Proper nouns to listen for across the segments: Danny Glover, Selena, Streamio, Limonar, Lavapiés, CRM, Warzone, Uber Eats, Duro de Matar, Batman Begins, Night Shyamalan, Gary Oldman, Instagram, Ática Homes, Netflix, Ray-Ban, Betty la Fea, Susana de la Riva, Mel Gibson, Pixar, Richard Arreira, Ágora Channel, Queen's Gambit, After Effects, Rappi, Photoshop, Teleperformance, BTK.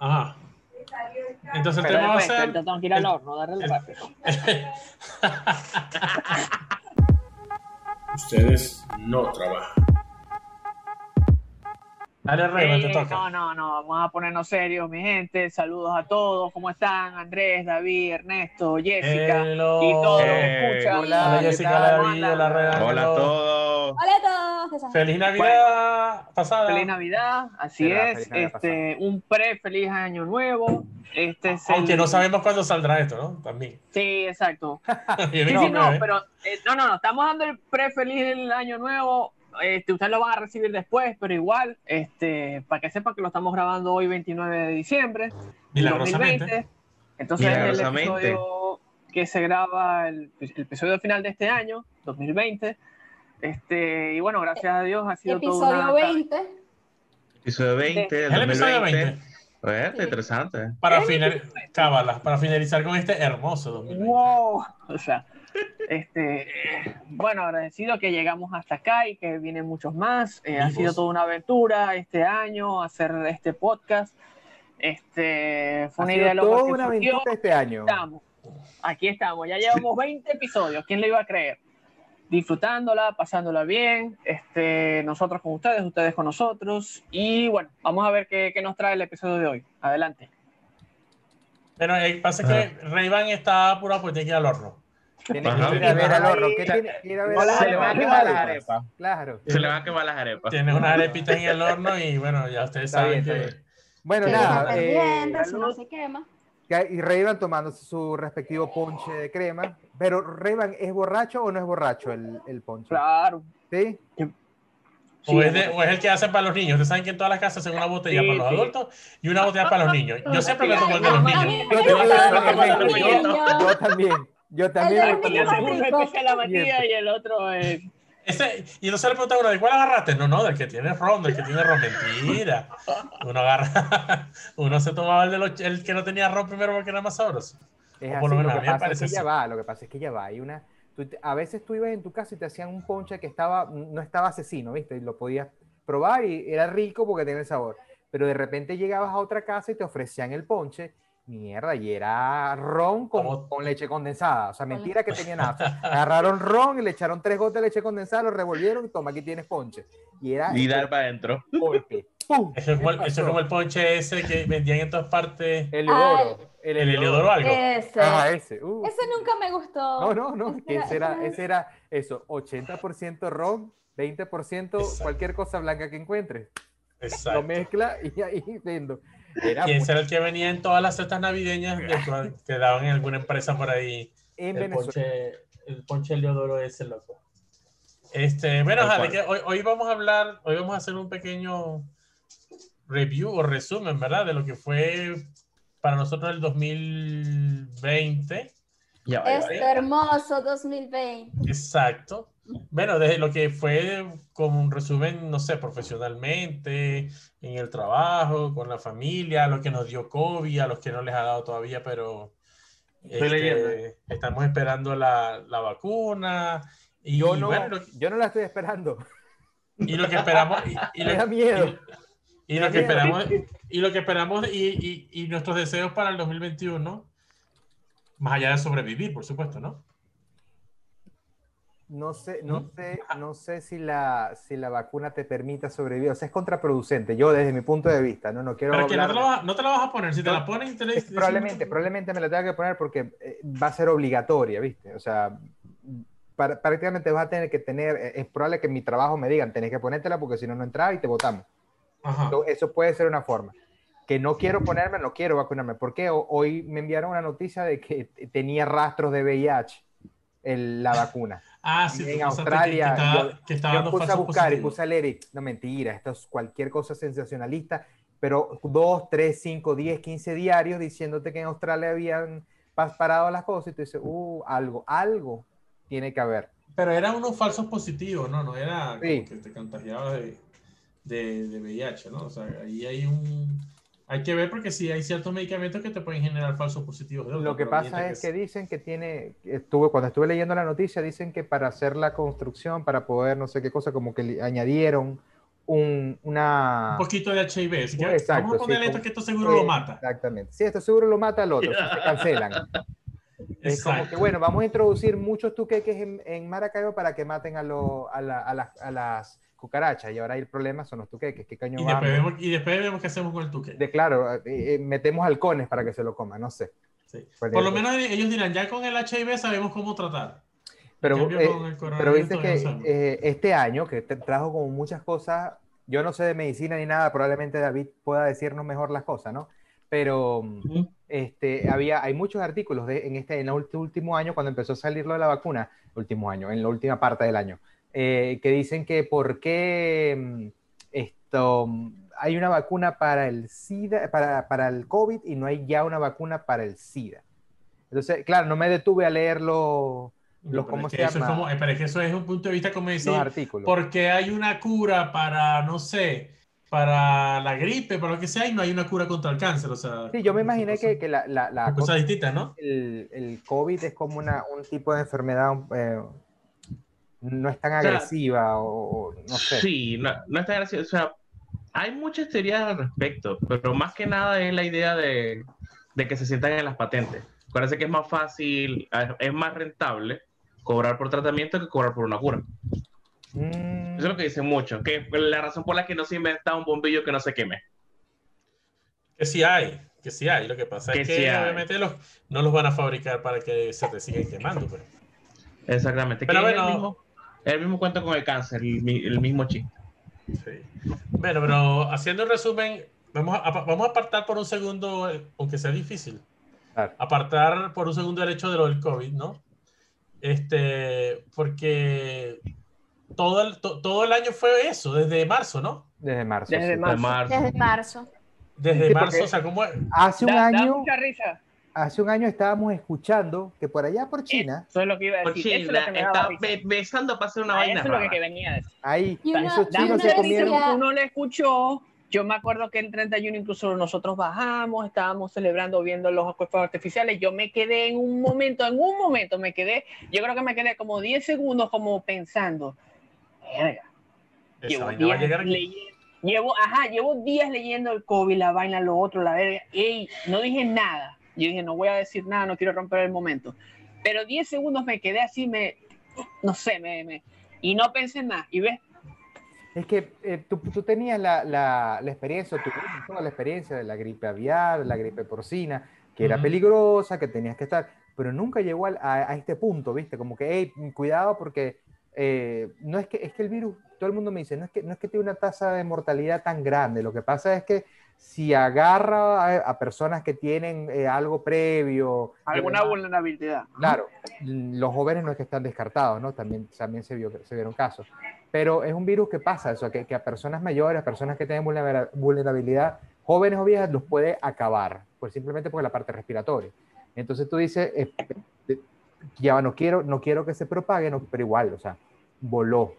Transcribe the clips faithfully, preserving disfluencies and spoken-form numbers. Ajá. Entonces el tema va a ser... Tengo que ir al horno, darle el papel. Ustedes no trabajan. Dale, Rey, te toca. No, no, no, vamos a ponernos serios, mi gente. Saludos a todos, ¿cómo están? Andrés, David, Ernesto, Jessica Hello. Y todos. Eh, Escucha, hola, hola Jessica, David, hola, Rey. Hola a todos. Hola a todos. Feliz Navidad bueno, pasada. Feliz Navidad, así Será, es. Navidad este, un pre-feliz año nuevo. Este es Aunque el... no sabemos cuándo saldrá esto, ¿no? También. Sí, exacto. sí, no, sí, no, eh. pero eh, no, no, no, estamos dando el pre-feliz del año nuevo. Este, ustedes lo van a recibir después, pero igual, este, para que sepan que lo estamos grabando hoy veintinueve de diciembre milagrosamente. dos mil veinte. Entonces milagrosamente. El episodio que se graba, el, el episodio final de este año, dos mil veinte. Este, y bueno, gracias a Dios ha sido todo una... Episodio veinte. Episodio veinte. El episodio veinte. Bueno, sí. Interesante. Para, final... Cábalas, para finalizar con este hermoso dos mil veinte. Wow, o sea... Este, bueno, agradecido que llegamos hasta acá y que vienen muchos más. Eh, ha sido toda una aventura este año hacer este podcast. Este, fue una idea loca. Toda una aventura este año. Estamos, aquí estamos, ya llevamos veinte episodios. ¿Quién le iba a creer? Disfrutándola, pasándola bien. Este, nosotros con ustedes, ustedes con nosotros. Y bueno, vamos a ver qué, qué nos trae el episodio de hoy. Adelante. Pero eh, pasa que Ray-Ban está apurado porque tiene que ir al horno. Tiene que ir a ver al horno. ¿Qué tiene que ir a ver? Se le van a quemar las arepas. Claro. Se le van a quemar las arepas. Tiene unas arepitas en el horno y bueno, ya ustedes saben que... Bueno, nada. No se quema. Y Ray-Ban tomando su respectivo ponche de crema. Pero Ray-Ban, ¿es borracho o no es borracho el, el ponche? Claro. ¿Sí? O es, de, o es el que hacen para los niños. Ustedes saben que en todas las casas hacen una botella sí, para los sí. adultos y una botella para los niños. Yo siempre me tomo el de los niños. Yo también. Yo también el me puse la matilla y el otro es... Ese, y no se le pregunta uno, ¿de cuál agarraste? No, no, del que tiene ron, del que tiene ron. Mentira. Uno agarra... Uno se tomaba el, de los, el que no tenía ron primero porque era más sabroso. Es así, por lo menos lo que a mí me parece es que ya va, lo que pasa es que ya va. Hay una... Tú, a veces tú ibas en tu casa y te hacían un ponche que estaba, no estaba asesino, ¿viste? Y lo podías probar y era rico porque tenía el sabor. Pero de repente llegabas a otra casa y te ofrecían el ponche. Mierda, y era ron con, con leche condensada. O sea, mentira que tenía nada. Agarraron ron y le echaron tres gotas de leche condensada, lo revolvieron y toma, aquí tienes ponche. Y era... Y dar para adentro. Golpe. ¡Pum! Eso es, el, eso es como el ponche ese que vendían en todas partes. Eliodoro. El, el Eliodoro algo. Ese. Ah, ese. Uh. Ese nunca me gustó. No, no, no. Ese era, ese era eso. ochenta por ciento ron, veinte por ciento Exacto. cualquier cosa blanca que encuentres. Exacto. Lo mezcla y ahí vendo. Era ¿Quién será el que venía en todas las cestas navideñas que te daban en alguna empresa por ahí? En el Venezuela. Ponche, el ponche Eliodoro es el loco. Este, bueno, jale, que hoy, hoy vamos a hablar, hoy vamos a hacer un pequeño review o resumen, ¿verdad? De lo que fue para nosotros el dos mil veinte. Ya va, este ya. hermoso dos mil veinte. Exacto. Bueno, desde lo que fue como un resumen, no sé, profesionalmente, en el trabajo, con la familia, lo que nos dio COVID, a los que no les ha dado todavía, pero este, estamos esperando la, la vacuna. Y yo, no, bueno, lo que, yo no la estoy esperando. Y lo que esperamos... Y, y lo, Me da miedo. Y, y, lo que esperamos, y lo que esperamos y, y, y nuestros deseos para el dos mil veintiuno, más allá de sobrevivir, por supuesto, ¿no? No sé, no sé, no sé si la, si la vacuna te permita sobrevivir. O sea, es contraproducente. Yo, desde mi punto de vista, no, no quiero Pero hablar. Que no, te va, no te la vas a poner. Si te la ponen, te la dicen... Probablemente, probablemente me la tenga que poner porque va a ser obligatoria, ¿viste? O sea, para, prácticamente vas a tener que tener... Es probable que en mi trabajo me digan, tenés que ponértela porque si no, no entras y te votamos. Eso puede ser una forma. Que no quiero ponerme, no quiero vacunarme. Porque hoy me enviaron una noticia de que tenía rastros de V I H. El, la vacuna. Ah, sí, en Australia que, que estaba, yo, que estaba yo puse a buscar positivo. Y puse a leer y, no, mentira, esto es cualquier cosa sensacionalista, pero dos, tres, cinco, diez, quince diarios diciéndote que en Australia habían parado las cosas y tú dices, uh, algo, algo tiene que haber. Pero eran unos falsos positivos, ¿no? No era sí. que te contagiabas de, de, de V I H, ¿no? O sea, ahí hay un... Hay que ver porque sí, hay ciertos medicamentos que te pueden generar falsos positivos. ¿No? Lo que pasa es que dicen que tiene, estuve, cuando estuve leyendo la noticia, dicen que para hacer la construcción, para poder no sé qué cosa, como que le añadieron un, una... un poquito de H I V. Así que exacto, vamos a ponerle sí, esto que esto seguro eh, lo mata. Exactamente. Sí, esto seguro lo mata al otro. Yeah. Se cancelan. Es como que, bueno, vamos a introducir muchos tuqueques en, en Maracaibo para que maten a, lo, a, la, a, la, a las cucarachas. Y ahora el problema son los tuqueques. ¿Qué caño y, vamos? Después vemos, y después vemos qué hacemos con el tuqueque. De, claro, eh, metemos halcones para que se lo coman, no sé. Sí. Por lo menos ellos dirán, ya con el H I V sabemos cómo tratar. Pero, eh, pero viste que no eh, este año, que trajo como muchas cosas, yo no sé de medicina ni nada, probablemente David pueda decirnos mejor las cosas, ¿no? Pero uh-huh. este, había, hay muchos artículos de, en, este, en el último año, cuando empezó a salir lo de la vacuna, último año, en la última parte del año, eh, que dicen que por qué esto, hay una vacuna para el SIDA, para, para el COVID y no hay ya una vacuna para el SIDA. Entonces, claro, no me detuve a leerlo. Los, pero, es que eso es como, pero es que eso es un punto de vista como decir, porque hay una cura para, no sé, para la gripe, para lo que sea, y no hay una cura contra el cáncer, o sea... Sí, yo me imaginé que, que la... la, la cosa, cosa distinta, ¿no? El, el COVID es como una, un tipo de enfermedad, eh, no es tan agresiva, o, sea, o, o no sé. Sí, no, no es tan agresiva, o sea, hay muchas teorías al respecto, pero más que nada es la idea de, de que se sientan en las patentes. Parece que es más fácil, es más rentable cobrar por tratamiento que cobrar por una cura. Mm. Eso es lo que dicen muchos, que la razón por la que no se inventa un bombillo que no se queme. Que sí hay, que sí hay. Lo que pasa que es que sí obviamente los, no los van a fabricar para que se te sigan quemando. Pero. Exactamente. Pero bueno, es el mismo, el mismo cuento con el cáncer, el, el mismo chiste. Sí. Bueno, pero haciendo el resumen, vamos a, vamos a apartar por un segundo, aunque sea difícil, claro. apartar por un segundo el hecho de lo del COVID, ¿no? Este, porque todo el, to, todo el año fue eso, desde marzo, ¿no? Desde marzo. Desde sí. marzo. Desde marzo. Desde sí, marzo, o sea, como hace un da, año. Da mucha risa. Hace un año estábamos escuchando que por allá por China. Eso es lo que iba a decir. Por China, eso es está be- besando para hacer una ah, vaina. Eso es lo que venía a decir. Ahí, una, esos chinos se comieron. Risa. Uno le escuchó. Yo me acuerdo que el treinta y uno incluso nosotros bajamos, estábamos celebrando, viendo los cuerpos artificiales. Yo me quedé en un momento, en un momento me quedé, yo creo que me quedé como diez segundos como pensando. Llevo días, no leyendo, llevo, ajá, llevo días leyendo el COVID, la vaina, lo otro, la verga. Ey, no dije nada. Yo dije, no voy a decir nada, no quiero romper el momento. Pero diez segundos me quedé así, me, no sé, me, me y no pensé nada. Y ves, es que eh, tú, tú tenías la, la, la experiencia, tú toda la experiencia de la gripe aviar, la gripe porcina, que uh-huh. era peligrosa, que tenías que estar, pero nunca llegó a, a, a este punto, ¿viste? Como que, hey, cuidado porque eh, no es que, es que el virus, todo el mundo me dice, no es que, no es que tiene una tasa de mortalidad tan grande, lo que pasa es que si agarra a, a personas que tienen eh, algo previo. Alguna eh, vulnerabilidad. Claro, los jóvenes no es que están descartados, ¿no? También, también se, vio, se vieron casos. Pero es un virus que pasa, eso, que, que a personas mayores, a personas que tienen vulnerabilidad, jóvenes o viejas, los puede acabar, pues simplemente por la parte respiratoria. Entonces tú dices, eh, eh, ya no quiero, no quiero que se propague, no, pero igual, o sea, voló.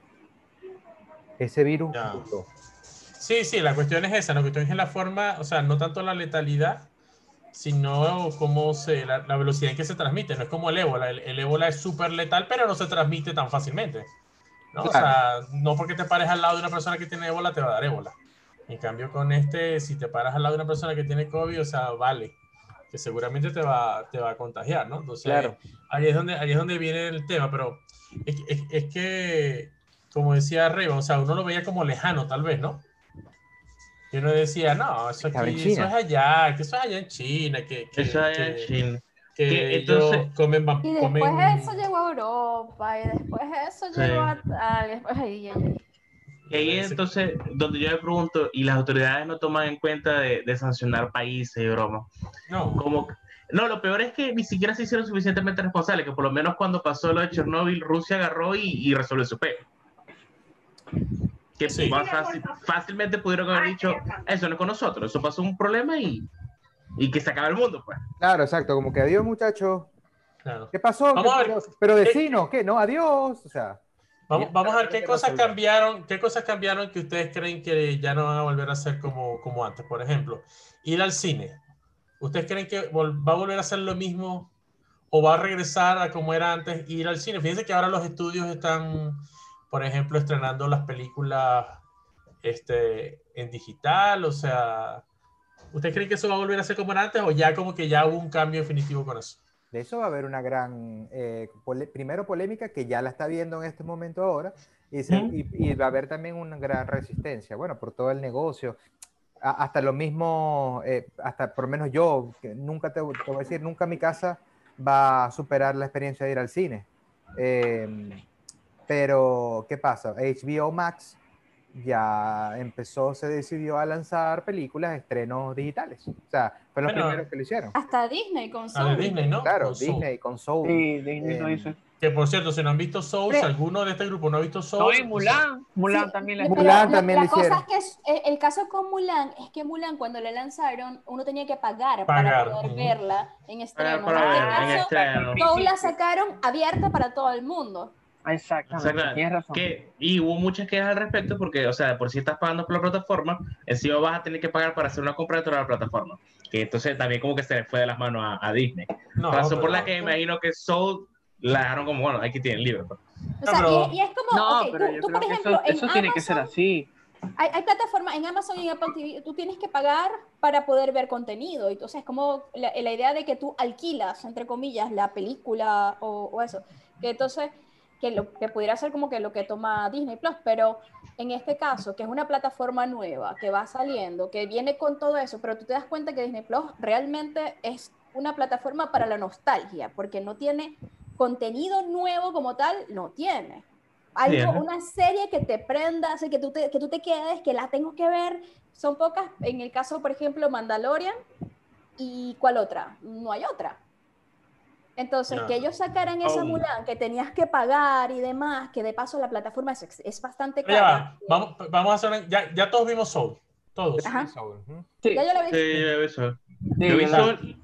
Ese virus ya. voló. Sí, sí, la cuestión es esa, la cuestión es la forma, o sea, no tanto la letalidad, sino cómo se, la, la velocidad en que se transmite, no es como el ébola, el, el ébola es súper letal, pero no se transmite tan fácilmente. No, claro. O sea, no porque te pares al lado de una persona que tiene ébola te va a dar ébola. En cambio con este, si te paras al lado de una persona que tiene COVID, o sea, vale, que seguramente te va, te va a contagiar, ¿no? Entonces, claro. ahí es donde, ahí es donde viene el tema, pero es, es, es que, como decía Reba, o sea, uno lo veía como lejano tal vez, ¿no? Y uno decía, no, eso, aquí, eso es allá, que eso es allá en China, que, que eso es allá en China. Que que entonces, comen, y después comen... eso llegó a Europa y después eso sí. llegó a... Ah, después ahí, ahí. Y ahí es entonces donde yo me pregunto, y las autoridades no toman en cuenta de, de sancionar países y broma. No. Como, no, lo peor es que ni siquiera se hicieron suficientemente responsables, que por lo menos cuando pasó lo de Chernóbil, Rusia agarró y, y resolvió su peo. Que sí. más fácil, fácilmente pudieron haber dicho, eso no es con nosotros, eso pasó un problema y... y que se acaba el mundo, pues. Claro, exacto, como que adiós, muchachos. Claro. ¿Qué pasó? Vamos ¿Qué, pero, pero vecinos, eh, ¿qué? No, adiós. O sea, vamos, vamos a ver qué cosas cambiaron, qué cosas cambiaron que ustedes creen que ya no van a volver a ser como, como antes. Por ejemplo, ir al cine. ¿Ustedes creen que vol- va a volver a ser lo mismo o va a regresar a como era antes ir al cine? Fíjense que ahora los estudios están, por ejemplo, estrenando las películas este, en digital, o sea, ¿ustedes creen que eso va a volver a ser como antes o ya como que ya hubo un cambio definitivo con eso? De eso va a haber una gran, eh, pole, primero polémica, que ya la está viendo en este momento ahora, y, se, ¿Mm? y, y va a haber también una gran resistencia, bueno, por todo el negocio, a, hasta lo mismo, eh, hasta por lo menos yo, que nunca te, te voy a decir, nunca mi casa va a superar la experiencia de ir al cine. Eh, pero, ¿qué pasa? H B O Max ya empezó, se decidió a lanzar películas, estrenos digitales. O sea, fueron bueno, los primeros que lo hicieron. Hasta Disney con Soul. Disney, ¿no? Claro, con Disney Soul. Con Soul. Sí, Disney eh, lo hizo. Que por cierto, si no han visto Soul, si alguno de este grupo no ha visto Soul... No, y Mulan. Mulan sí, también la Mulan pero, también la lo hicieron. La cosa es que el caso con Mulan es que Mulan, cuando la lanzaron, uno tenía que pagar, pagar. para poder uh-huh. verla en estreno. Para, para, en este caso, en Soul la sacaron abierta para todo el mundo. Exactamente, Exactamente. Tienes razón. Que, y hubo muchas quejas al respecto porque, o sea, por si estás pagando por la plataforma, encima vas a tener que pagar para hacer una compra dentro de la plataforma. Que entonces también como que se le fue de las manos a, a Disney. No, razón pero, por la que no. Me imagino que Soul la dejaron como, bueno, aquí tienen libre. Pero... O sea, no, y, y es como, no, okay, pero tú, yo tú, creo por que ejemplo, eso, eso Amazon, tiene que ser así. Hay, hay plataformas en Amazon y en Apple T V, tú tienes que pagar para poder ver contenido. Entonces, como la, la idea de que tú alquilas, entre comillas, la película o, o eso. Que entonces... Que, lo, que pudiera ser como que lo que toma Disney Plus, pero en este caso, que es una plataforma nueva, que va saliendo, que viene con todo eso, pero tú te das cuenta que Disney Plus realmente es una plataforma para la nostalgia, porque no tiene contenido nuevo como tal, no tiene. Algo, Bien. Una serie que te prenda, así que tú te, que tú te quedes, que la tengo que ver, son pocas, en el caso, por ejemplo, Mandalorian, ¿y cuál otra? No hay otra. Entonces, no. que ellos sacaran esa oh. Mulan que tenías que pagar y demás, que de paso la plataforma es, es bastante cara. Ya, vamos, vamos a hacer una, ya, ya todos vimos Soul. Todos. Ajá. Sí, ya yo la vi. Sí, yo vi Soul. Sí, yo vi Soul.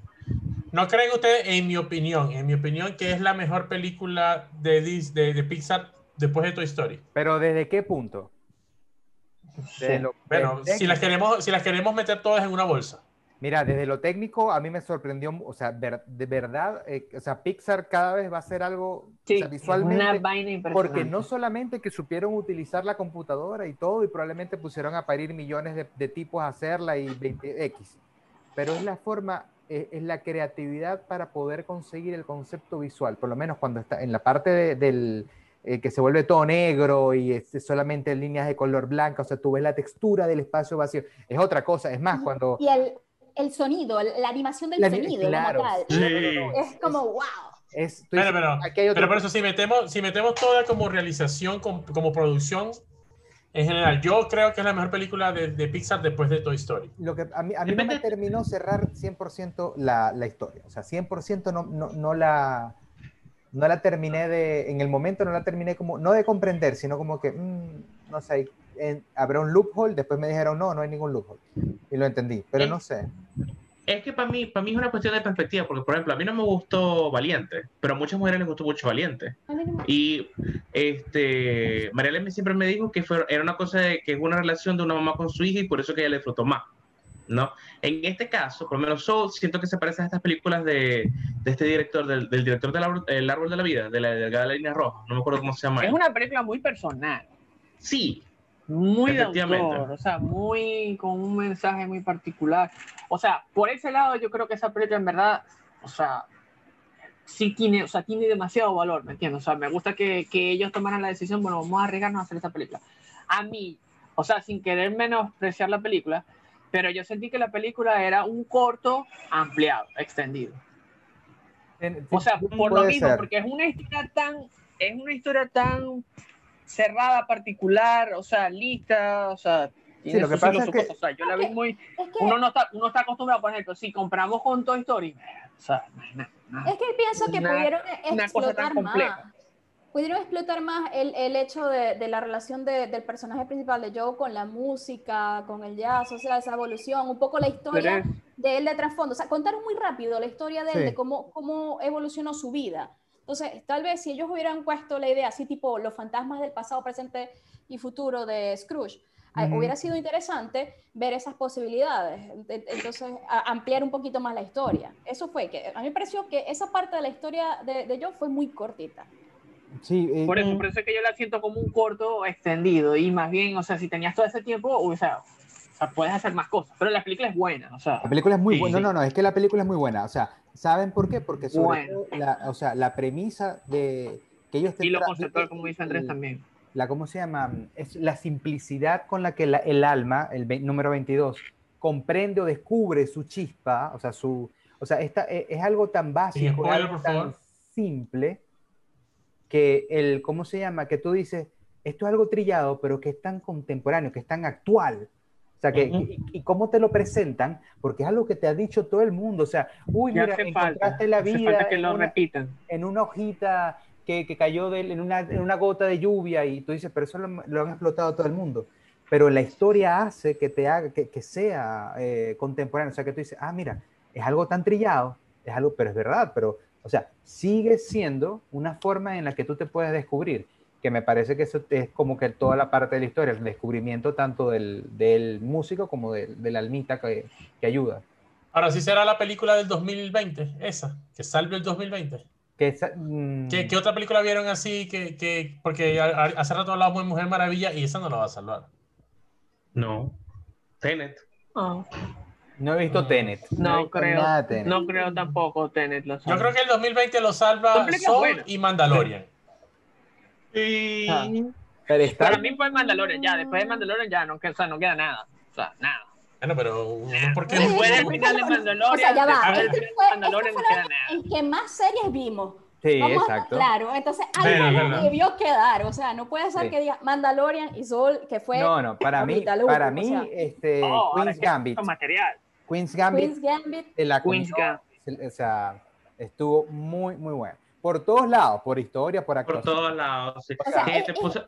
¿No creen ustedes, en mi opinión, en mi opinión, que es la mejor película de, de, de Pixar después de Toy Story? ¿Pero desde qué punto? Sí. Lo, bueno, si las, queremos, si las queremos meter todas en una bolsa. Mira, desde lo técnico a mí me sorprendió, o sea, ver, de verdad, eh, o sea, Pixar cada vez va a hacer algo sí, o sea, visualmente, una vaina impresionante. Porque no solamente que supieron utilizar la computadora y todo, y probablemente pusieron a parir millones de, de tipos a hacerla y veinte equis, pero es la forma, es, es la creatividad para poder conseguir el concepto visual, por lo menos cuando está en la parte de, del... Eh, que se vuelve todo negro y es, es solamente líneas de color blanca, o sea, tú ves la textura del espacio vacío, es otra cosa, es más, cuando... Y el... El sonido, la animación del la, sonido, claro, como tal. Sí. Es como wow. Es, es, pero, pero, pero por cosa. Eso, si metemos, si metemos toda como realización, como, como producción en general, yo creo que es la mejor película de, de Pixar después de Toy Story. Lo que a mí, a mí no me terminó cerrar cien por ciento la, la historia. O sea, cien por ciento no, no, no, la, no la terminé de. En el momento no la terminé como. No de comprender, sino como que. Mmm, no sé. En, habrá un loophole, después me dijeron no, no hay ningún loophole, y lo entendí, pero es, no sé es que para mí, para mí es una cuestión de perspectiva, porque por ejemplo a mí no me gustó Valiente, pero a muchas mujeres les gustó mucho Valiente, y este, Mariela siempre me dijo que fue, era una cosa de, que es una relación de una mamá con su hija y por eso que ella le disfrutó más, ¿no? En este caso, por lo menos Soul, siento que se parece a estas películas de, de este director, del, del director del árbol, el árbol de la vida, de la delgada línea roja, no me acuerdo cómo se llama. Es una película muy personal, sí. Muy de autor, o sea, muy con un mensaje muy particular. O sea, por ese lado yo creo que esa película en verdad, o sea, sí tiene, o sea, tiene demasiado valor, ¿me entiendes? O sea, me gusta que, que ellos tomaran la decisión, bueno, vamos a arriesgarnos a hacer esta película. A mí, o sea, sin querer menospreciar la película, pero yo sentí que la película era un corto ampliado, extendido. O sea, por lo mismo, porque es una historia tan, es una historia tan... cerrada, particular, o sea, lista, o sea, tiene sí, lo que pasa es que, o sea, yo la vi muy, es que, uno no está, uno está acostumbrado, por ejemplo, si compramos con Toy Story, o sea, na, na, es que pienso que na, pudieron una explotar cosa tan más, pudieron explotar más el, el hecho de, de la relación de, del personaje principal de Joe con la música, con el jazz, o sea, esa evolución, un poco la historia es, de él de trasfondo, o sea, contaron muy rápido la historia de él, sí. de cómo, cómo evolucionó su vida. Entonces, tal vez si ellos hubieran puesto la idea así, tipo los fantasmas del pasado, presente y futuro de Scrooge, uh-huh. hubiera sido interesante ver esas posibilidades. Entonces, ampliar un poquito más la historia. Eso fue que a mí me pareció que esa parte de la historia de, de Joe fue muy cortita. Sí, eh, por eso, por eso es que yo la siento como un corto extendido, y más bien, o sea, si tenías todo ese tiempo, o sea, o sea puedes hacer más cosas, pero la película es buena, o sea. La película es muy sí, buena, sí. no, no, es que la película es muy buena, o sea, ¿saben por qué? Porque sobre bueno. todo la, o sea, la premisa de que ellos... Y lo conceptual, como dice Andrés, el, también. La, ¿cómo se llama? Es la simplicidad con la que la, el alma, el ve, número veintidós, comprende o descubre su chispa, o sea, su... O sea, esta, es, es algo tan básico, sí, algo tan simple, que el, ¿cómo se llama? Que tú dices, esto es algo trillado, pero que es tan contemporáneo, que es tan actual. O sea, que, uh-huh. y, y cómo te lo presentan, porque es algo que te ha dicho todo el mundo. O sea, uy, ya mira, encontraste falta, la vida falta que lo en, una, repitan. en una hojita que, que cayó de, en, una, en una gota de lluvia, y tú dices, pero eso lo, lo han explotado todo el mundo. Pero la historia hace que, te haga, que, que sea eh, contemporáneo. O sea, que tú dices, ah, mira, es algo tan trillado, es algo, pero es verdad, pero, o sea, sigue siendo una forma en la que tú te puedes descubrir, que me parece que eso es como que toda la parte de la historia, el descubrimiento tanto del, del músico como del, del almita que, que ayuda. Ahora sí será la película del dos mil veinte, esa, que salve el dos mil veinte. Que esa, mmm... ¿Qué, ¿Qué otra película vieron así? que, que Porque a, a, hace rato hablamos de Mujer Maravilla y esa no la va a salvar. No. Tenet. Oh. No he visto Tenet. No, no creo. Tenet. No creo tampoco Tenet. Lo Yo creo que el dos mil veinte lo salva Soul y Mandalorian. Sí. Ah. Pero está... Para mí fue Mandalorian ya. Después de Mandalorian ya no, o sea, no queda nada. O sea, nada. Bueno, pero... Porque después del final de Mandalorian... O sea, ya va. Después del Mandalorian no queda nada. Es que más series vimos. Sí, Vamos exacto. A, claro, entonces algo debió quedar, o sea, no puede ser sí. que diga Mandalorian y Soul, que fue... No, no, para mí, Luz, para mí, sea. este, oh, Queen's Gambit. Material. Queen's Gambit. Queen's Gambit. La Queen's Gambit. O sea, estuvo muy, muy bueno. Por todos lados, por historia, por actuación. Por todos lados, sí. O sea, sí, es, te puso...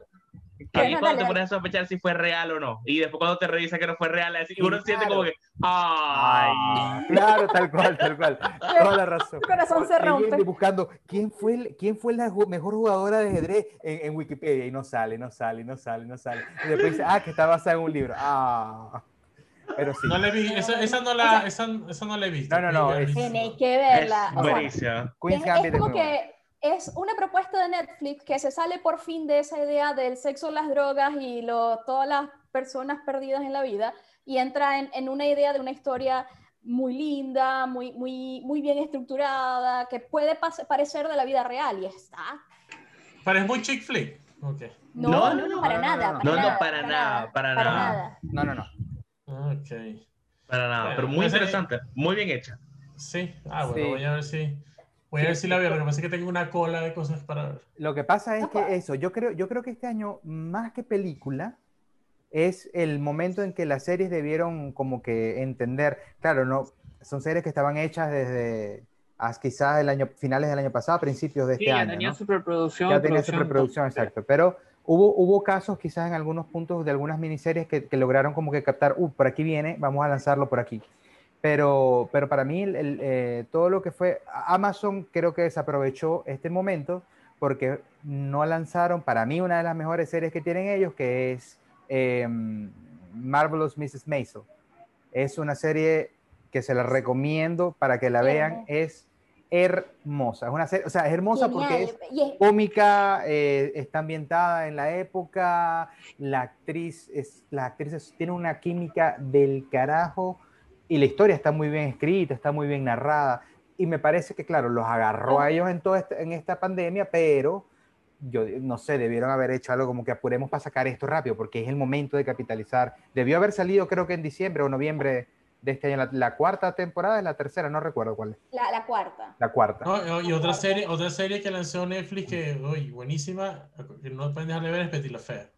Que ahí cuando te pones a sospechar si fue real o no. Y después cuando te revisas que no fue real, así, uno claro. siente como que ¡ay! Ah, claro, tal cual, tal cual. Toda la razón. El corazón se rompe. Y buscando quién fue, el, quién fue la mejor jugadora de ajedrez en, en Wikipedia. Y no sale, no sale, no sale, no sale. Y después dice, ah, que está basada en un libro. Ah... Pero sí. No le vi, esa, esa no la, o sea, esa, esa no la he visto. No, no, no. Tienes que verla. Es buenísima. Queen's Gambit es como que... Es una propuesta de Netflix que se sale por fin de esa idea del sexo, las drogas y lo, todas las personas perdidas en la vida, y entra en, en una idea de una historia muy linda, muy, muy, muy bien estructurada, que puede pas- parecer de la vida real, y está. Pero es muy chick flick. Okay. No, no, no, no, para nada. No, no, para nada, para nada. No, no, no. Ok. Para nada, bueno, pero muy interesante, ser... muy bien hecha. Sí, ah, bueno, sí. voy a ver si... Voy a ver si la veo, lo que pasa es que tengo una cola de cosas para ver. Lo que pasa es que eso, yo creo, yo creo que este año, más que película, es el momento en que las series debieron como que entender, claro, no, son series que estaban hechas desde quizás el año, finales del año pasado, principios de este sí, año. Ya tenía ¿no? superproducción. Ya tenía superproducción, exacto. Pero hubo, hubo casos quizás en algunos puntos de algunas miniseries que, que lograron como que captar, uh, por aquí viene, vamos a lanzarlo por aquí. Pero, pero para mí el, el, eh, todo lo que fue Amazon creo que desaprovechó este momento porque no lanzaron para mí una de las mejores series que tienen ellos, que es eh, Marvelous missus Maisel. Es una serie que se la recomiendo para que la vean, es hermosa, es una serie, o sea, es hermosa porque es cómica, eh, está ambientada en la época, la actriz, es, la actriz es, tiene una química del carajo. Y la historia está muy bien escrita, está muy bien narrada. Y me parece que, claro, los agarró a ellos en, todo este, en esta pandemia, pero yo no sé, debieron haber hecho algo como que apuremos para sacar esto rápido, porque es el momento de capitalizar. Debió haber salido, creo que en diciembre o noviembre de este año. La, la cuarta temporada es la tercera, no recuerdo cuál es. La, la cuarta. La cuarta. No, y otra serie, otra serie que lanzó Netflix, que uy, buenísima, que no pueden dejar de ver, es Petit La Fea.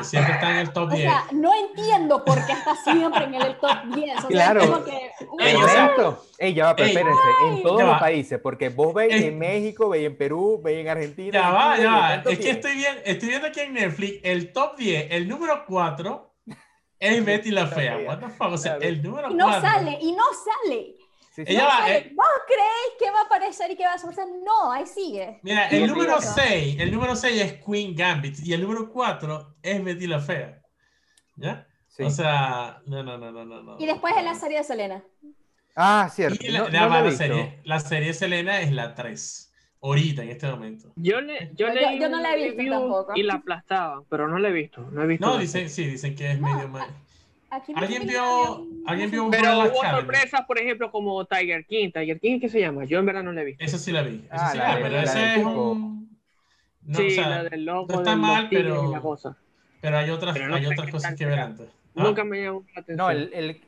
Siempre está en el top diez. O sea, no entiendo por qué está siempre en el top diez. O sea, claro. Como que, ey, o sea, ey, ya va, pero ey, espérense. Ay, en todos los va. países, porque vos veis ey. en México, veis en Perú, veis en Argentina. Ya en va, Chile, ya va. Es que estoy, bien, estoy viendo aquí en Netflix el top diez, el número cuatro es Betty la Fea. What the fuck? O sea, el número cuatro. Y no cuatro. sale, y no sale. Sí, sí, no va, sale. Eh, ¿Vos creéis que va a aparecer y que va a sorprender? No, ahí sigue. Mira, el número seis, el número seis es Queen Gambit y el número cuatro es Betty la Fea. ¿Ya? Sí. O sea, no, no, no, no, no. Y después es la serie de Selena. Ah, cierto. Y la, no, la, no la, serie, la serie de Selena es la tres. ahorita, en este momento. Yo, le, yo, leí yo, yo no la he visto tampoco. Y la aplastaban, pero no la he visto. No, he visto no dicen, sí, dicen que es no, medio mal. ¿Alguien vio, ¿Alguien vio Pero hubo Academy? Sorpresas, por ejemplo, como Tiger King. ¿Tiger King qué se llama? Yo en verdad no la he visto. Esa sí la vi. Esa ah, sí la vi, pero ese es un... No, sí, o sea, la del loco, no está del mal, pero... Pero hay otras, pero no hay otras cosas que ver antes. ¿Ah? Nunca me llamó la atención. No, el... el...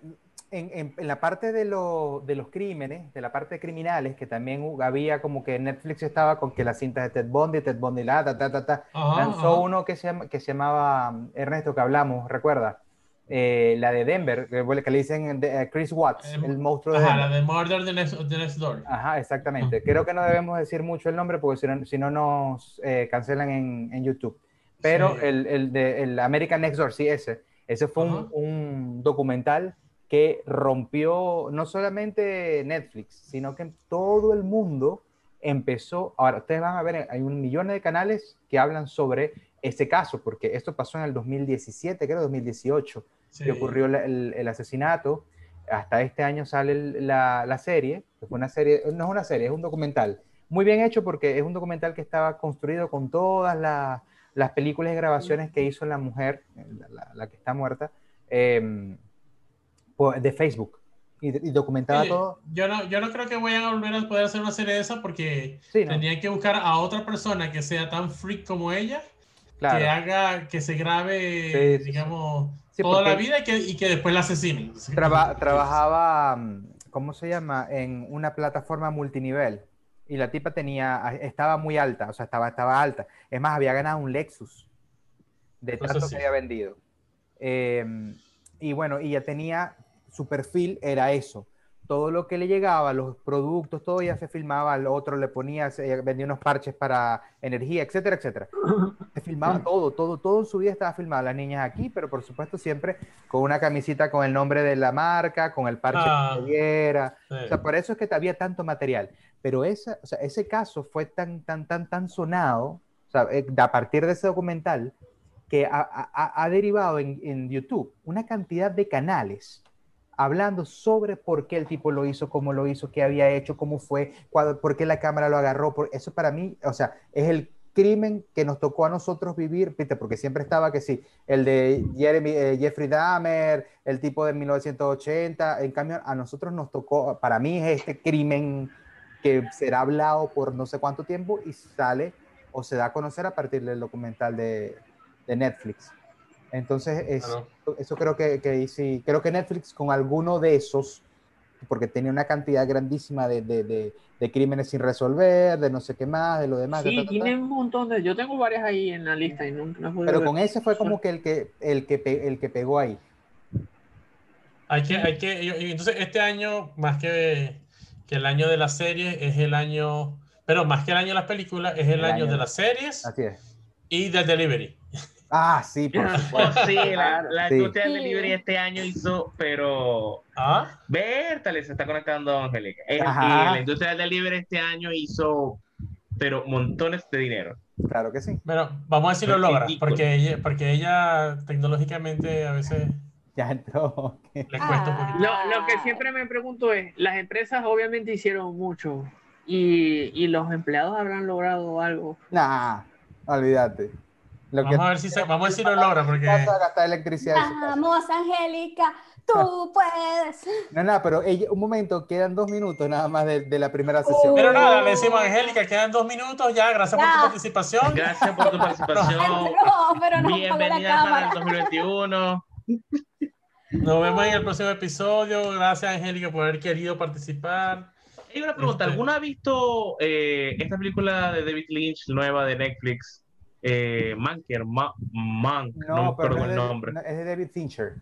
En, en, en la parte de, lo, de los crímenes, de la parte de criminales, que también había como que Netflix estaba con que las cintas de Ted Bundy, Ted Bundy, la, ta, ta, ta, ta. Ajá, lanzó ajá. uno que se, que se llamaba, Ernesto, que hablamos, ¿recuerda? Eh, la de Denver, que, que le dicen de, uh, Chris Watts, el, el monstruo de ajá, Denver. La de Murder the Next, the Next Door. Ajá, exactamente. Ajá. Creo que no debemos decir mucho el nombre porque si no, si no nos eh, cancelan en, en YouTube. Pero sí. el, el de el American Next Door, sí, ese. Ese fue un, un documental que rompió no solamente Netflix, sino que todo el mundo empezó... Ahora, ustedes van a ver, hay un millón de canales que hablan sobre este caso, porque esto pasó en el dos mil diecisiete, creo, dos mil dieciocho, sí. que ocurrió la, el, el asesinato. Hasta este año sale el, la, la serie, que fue una serie, no es una serie, es un documental. Muy bien hecho porque es un documental que estaba construido con todas la, las películas y grabaciones que hizo la mujer, la, la, la que está muerta, eh, de Facebook, y, y documentaba Oye, todo. Yo no, yo no creo que vayan a volver a poder hacer una serie de esa porque sí, ¿no? tendrían que buscar a otra persona que sea tan freak como ella, claro. que haga, que se grabe, sí, digamos, sí, toda la vida y que, y que después la asesinen. Traba, trabajaba, ¿cómo se llama? En una plataforma multinivel y la tipa tenía, estaba muy alta, o sea, estaba, estaba alta. Es más, había ganado un Lexus de tanto Eso sí. que había vendido. Eh, y bueno, y ya tenía... Su perfil era eso. Todo lo que le llegaba, los productos, todo ya se filmaba, al otro le ponía, vendía unos parches para energía, etcétera, etcétera. Se filmaba todo, todo, todo en su vida estaba filmado. Las niñas aquí, pero por supuesto siempre con una camisita con el nombre de la marca, con el parche ah, que tuviera. Sí. O sea, por eso es que había tanto material. Pero esa, o sea, ese caso fue tan, tan, tan, tan sonado, o sea, a partir de ese documental, que ha, ha, ha derivado en, en YouTube una cantidad de canales hablando sobre por qué el tipo lo hizo, cómo lo hizo, qué había hecho, cómo fue, cuándo, por qué la cámara lo agarró. Por, eso para mí, o sea, es el crimen que nos tocó a nosotros vivir, porque siempre estaba que sí, el de Jeremy, eh, Jeffrey Dahmer, el tipo de mil novecientos ochenta, en cambio a nosotros nos tocó, para mí es este crimen que será hablado por no sé cuánto tiempo y sale o se da a conocer a partir del documental de, de Netflix. Entonces, eso, claro. eso creo que, que sí, creo que Netflix con alguno de esos, porque tenía una cantidad grandísima de, de, de, de crímenes sin resolver, de no sé qué más, de lo demás. Sí, de ta, ta, ta. Tienen un montón de... Yo tengo varias ahí en la lista y nunca las voy Pero a ver. Con ese fue como que el que, el que, pe, el que pegó ahí. Hay que, hay que, entonces, este año, más que, que el año de las series, es el año... Pero más que el año de las películas, es el, el año, año de las series. Así es. Y del delivery. Ah, sí, por supuesto. Sí, la, la sí. industria del delivery este año hizo, pero... ¿Ah? Bertale, se está conectando Angélica. Y la industria del delivery este año hizo, pero montones de dinero. Claro que sí. Pero vamos a decir lo logra, porque ella, porque ella tecnológicamente a veces... Ya entró. Le cuesta un poquito. Lo, lo que siempre me pregunto es, las empresas obviamente hicieron mucho, y, y los empleados habrán logrado algo. Nah, olvídate. Lo vamos, que... a ver si se... vamos a ver si lo logra porque... Vamos, Angélica, tú puedes. No, no, pero ella, un momento, quedan dos minutos nada más de, de la primera sesión. Uh. Pero nada, le decimos a Angélica, quedan dos minutos ya, gracias ya. por tu participación. Gracias por tu participación. No, pero no, bienvenida para el dos mil veintiuno. Nos vemos en el próximo episodio. Gracias, Angélica, por haber querido participar. Hay una pregunta, ¿alguna ha visto eh, esta película de David Lynch nueva de Netflix? Eh, Manker, Ma, Mank, no, no me acuerdo el nombre. No, es de David Fincher.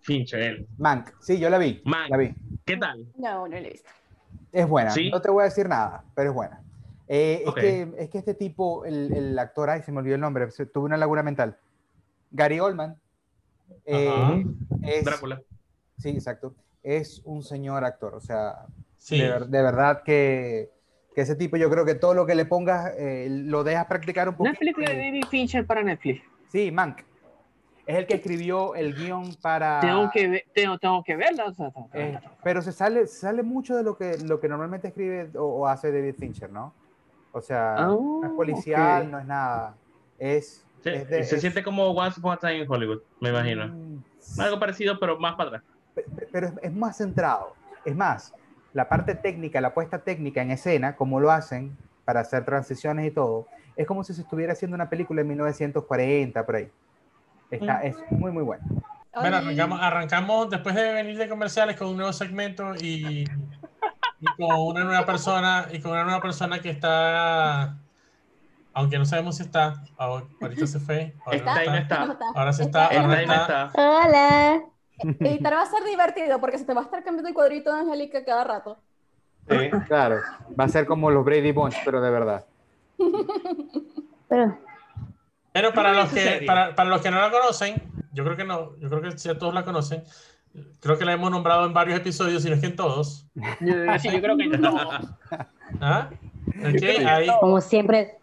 Fincher, él. Mank, sí, yo la vi. Mank. La vi. ¿Qué tal? No, no la he visto. Es buena, ¿sí? No te voy a decir nada, pero es buena. Eh, okay. es, que, es que este tipo, el, el actor, ay, se me olvidó el nombre, tuve una laguna mental. Gary Oldman. Eh, es, Drácula. Sí, exacto. Es un señor actor, o sea, sí. de, de verdad que... Que ese tipo, yo creo que todo lo que le pongas eh, lo dejas practicar un poquito. Netflix de David Fincher para Netflix. Sí, Mank. Es el que escribió el guión para... Tengo que, ver, tengo, tengo que verla. O sea, tengo que verla. Eh, pero se sale, se sale mucho de lo que, lo que normalmente escribe o, o hace David Fincher, ¿no? O sea, oh, no es policial, okay. no es nada. Es, sí, es de, se es... siente como Once Upon a Time in Hollywood, me imagino. Mm, Algo sí. parecido, pero más para atrás. Pero es, es más centrado. Es más, la parte técnica, la puesta técnica en escena, como lo hacen para hacer transiciones y todo, es como si se estuviera haciendo una película en mil novecientos cuarenta, por ahí. Está, mm. Es muy, muy bueno. Bueno, arrancamos, arrancamos después de venir de comerciales con un nuevo segmento y... y con una nueva persona y con una nueva persona que está, aunque no sabemos si está, ahorita se fue, ahora está, no está, está. No está, ahora sí está, está, ahora está. Está. Hola. Editar va a ser divertido porque se te va a estar cambiando el cuadrito de Angélica cada rato. Sí, claro, va a ser como los Brady Bunch, pero de verdad. Pero, pero para los que para, para los que no la conocen, yo creo que no, yo creo que sí, todos la conocen. Creo que la hemos nombrado en varios episodios, si no es que en todos. Sí, yo creo que en todos. ¿Ah? Okay, ahí. Como siempre,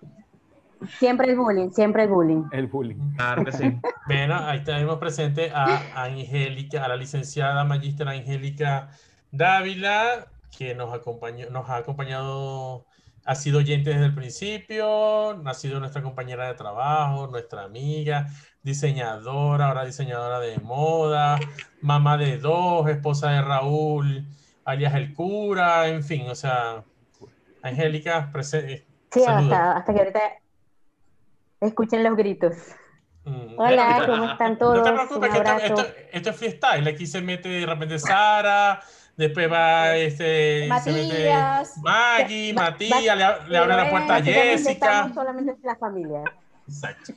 siempre el bullying, siempre el bullying. El bullying. Claro que sí. Bueno, ahí tenemos presente a Angélica, a la licenciada magíster Angélica Dávila, que nos acompañó, nos ha acompañado, ha sido oyente desde el principio, ha sido nuestra compañera de trabajo, nuestra amiga, diseñadora, ahora diseñadora de moda, mamá de dos, esposa de Raúl, alias el cura, en fin, o sea, Angélica, presente. Sí, hasta, hasta que ahorita escuchen los gritos. Mm. Hola, ¿cómo están todos? No te preocupes, que esto, esto, esto es freestyle, aquí se mete de repente Sara, después va este, Matías, se mete Maggie, va, Matías, va, le, le abre la puerta a Jessica. Solamente es la familia. Exacto.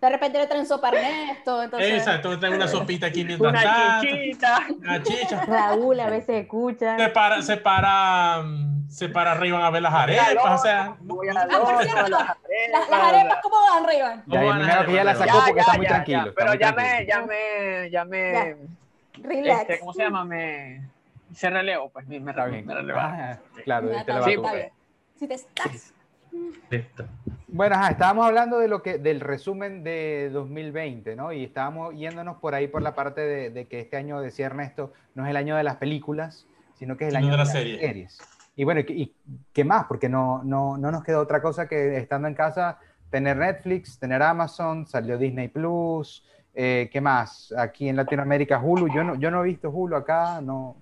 De repente le traen sopa a Ernesto. Entonces... Exacto, traen una sopita aquí mientras una tanto. Chichita. Una chicha. Raúl a veces escucha. Se para, se para, se para arriba a ver las arepas. Loca, o sea, voy a la loca, ah, por cierto, las arepas. Las, las arepas, ¿cómo van arriba? Ya, van ya, arriba, ya la sacó ya, porque ya, está muy ya, tranquilo. Ya, pero ya me, ya me, ya me... Relax. Este, ¿cómo se llama? Me... Se relevo, pues me relevo. Me relevo. Ah, claro, me te lo sí, va a Si te estás... Listo. Bueno, ajá, estábamos hablando de lo que, del resumen de dos mil veinte, ¿no? Y estábamos yéndonos por ahí por la parte de, de que este año, decía Ernesto, no es el año de las películas, sino que es el año de las series. Y bueno, y, y ¿qué más? Porque no, no, no nos queda otra cosa que, estando en casa, tener Netflix, tener Amazon, salió Disney Plus, eh, ¿qué más? Aquí en Latinoamérica, Hulu. Yo no, yo no he visto Hulu acá, no,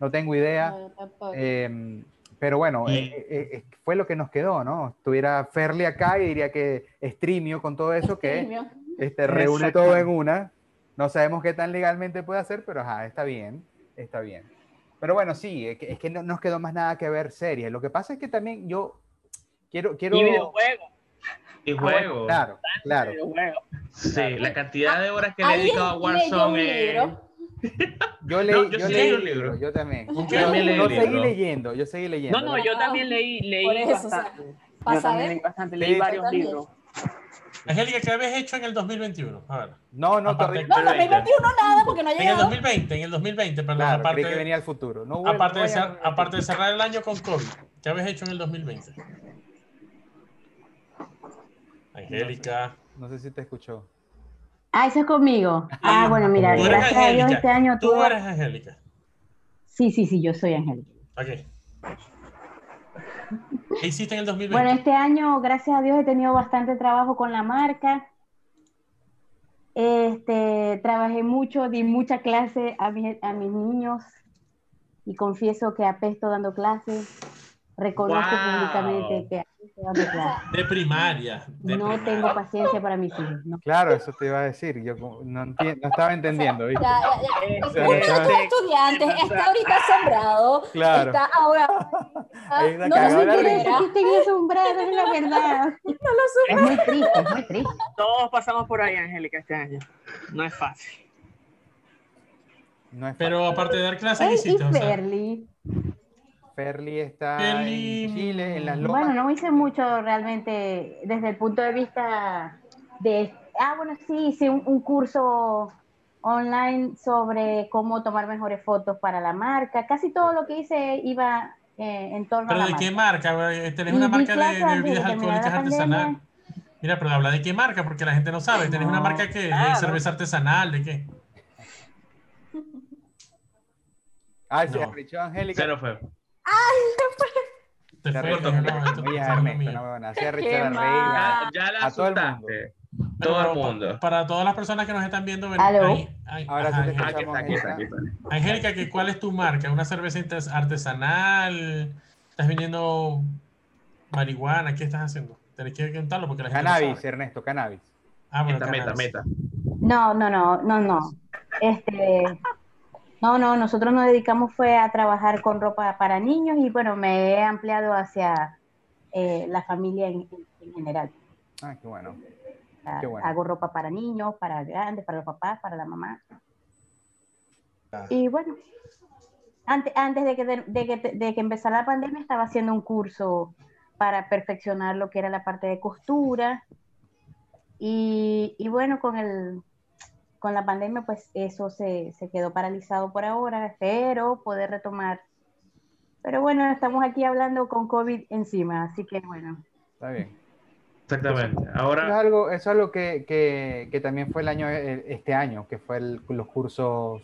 no tengo idea. No, tampoco. Eh, Pero bueno, sí. eh, eh, fue lo que nos quedó, ¿no? Estuviera Ferli acá y diría que Streamio con todo eso, Streamio. que este, reúne todo en una. No sabemos qué tan legalmente puede hacer, pero ajá, está bien, está bien. Pero bueno, sí, es que no nos quedó más nada que ver series. Lo que pasa es que también yo quiero... quiero... Y videojuegos. Y juegos. Claro, claro. Sí, claro. La cantidad de horas que le he dedicado a Warzone es... Yo leí, no, yo, yo sí leí, leí un libro, libro, yo también. Yo, yo leí no seguí leyendo, yo seguí leyendo. No, no, ¿verdad? Yo también leí, leí eso, bastante. O sea, ¿pasa yo también leí bastante, leí sí, varios libros. Angélica, ¿qué habías hecho en el dos mil veintiuno? A ver. No, no, todavía. No, en el dos mil veintiuno nada, porque no ha llegado. En el dos mil veinte, en el dos mil veinte, perdón. Claro, aparte creí que venía el futuro. No, bueno, aparte, no de cerrar, aparte de cerrar el año con COVID, ¿qué habías hecho en el dos mil veinte? Angélica. No sé si te escuchó. Ah, eso es conmigo. Ah, bueno, mira, tú gracias a Dios este año tú... Tú eres Angélica. Sí, sí, sí, yo soy Angélica. Ok. ¿Qué hiciste en el dos mil veinte? Bueno, este año, gracias a Dios, he tenido bastante trabajo con la marca. Este, trabajé mucho, di mucha clase a, mi, a mis niños. Y confieso que apesto dando clases. Reconozco wow. públicamente que... De primaria. De no primaria. Tengo paciencia para mis hijos. No. Claro, eso te iba a decir. Yo no, no estaba entendiendo. ¿Viste? Ya, ya, ya. O sea, uno de tus estudiantes está ahorita asombrado. Claro. Está ahora. Está, no sé si quiere decir que estén asombrados, es la verdad. No lo es muy triste, es muy triste. Todos pasamos por ahí, Angélica, este año. No es fácil. No es fácil. Pero aparte de dar clases, ¿qué hiciste? Y Ferli. Ferli está Ferli. en Chile, en las Lomas. Bueno, no hice mucho realmente desde el punto de vista de... Ah, bueno, sí, hice un, un curso online sobre cómo tomar mejores fotos para la marca. Casi todo lo que hice iba eh, en torno a la marca. ¿Pero de qué marca? Tenés una marca de, de bebidas alcohólicas artesanal. Mira, pero habla de qué marca, porque la gente no sabe. Tenés no, una marca que claro. de cerveza artesanal, ¿de qué? Ah, sí, no. Angélica. Cero fue. Ay, Te fue, no, esto voy a darme, no, bueno, así a Richard Arreira, ya la asustaste. Todo el mundo. Para, para todas las personas que nos están viendo, ven, hay, hay, ahora ajá, sí aquí, aquí, aquí, aquí. Angélica, que, ¿cuál es tu marca? ¿Una cerveza artesanal? ¿Estás vendiendo marihuana? ¿Qué estás haciendo? Tenés que contarlo porque la gente cannabis, no Ernesto, cannabis. Ah, bueno, meta, cannabis. Meta, meta. No, no, no, no, no. Este, no, no, nosotros nos dedicamos fue a trabajar con ropa para niños y bueno, me he ampliado hacia eh, la familia en, en general. Ah, qué bueno. Qué bueno. Hago ropa para niños, para grandes, para los papás, para la mamá. Ah. Y bueno, antes, antes de que, de, de que, de que empezara la pandemia estaba haciendo un curso para perfeccionar lo que era la parte de costura. Y, y bueno, con, el, con la pandemia, pues eso se, se quedó paralizado por ahora. Espero poder retomar. Pero bueno, estamos aquí hablando con COVID encima, así que bueno. Está bien. Exactamente. Ahora... Eso es algo, eso es algo que, que, que también fue el año, este año, que fue el, los cursos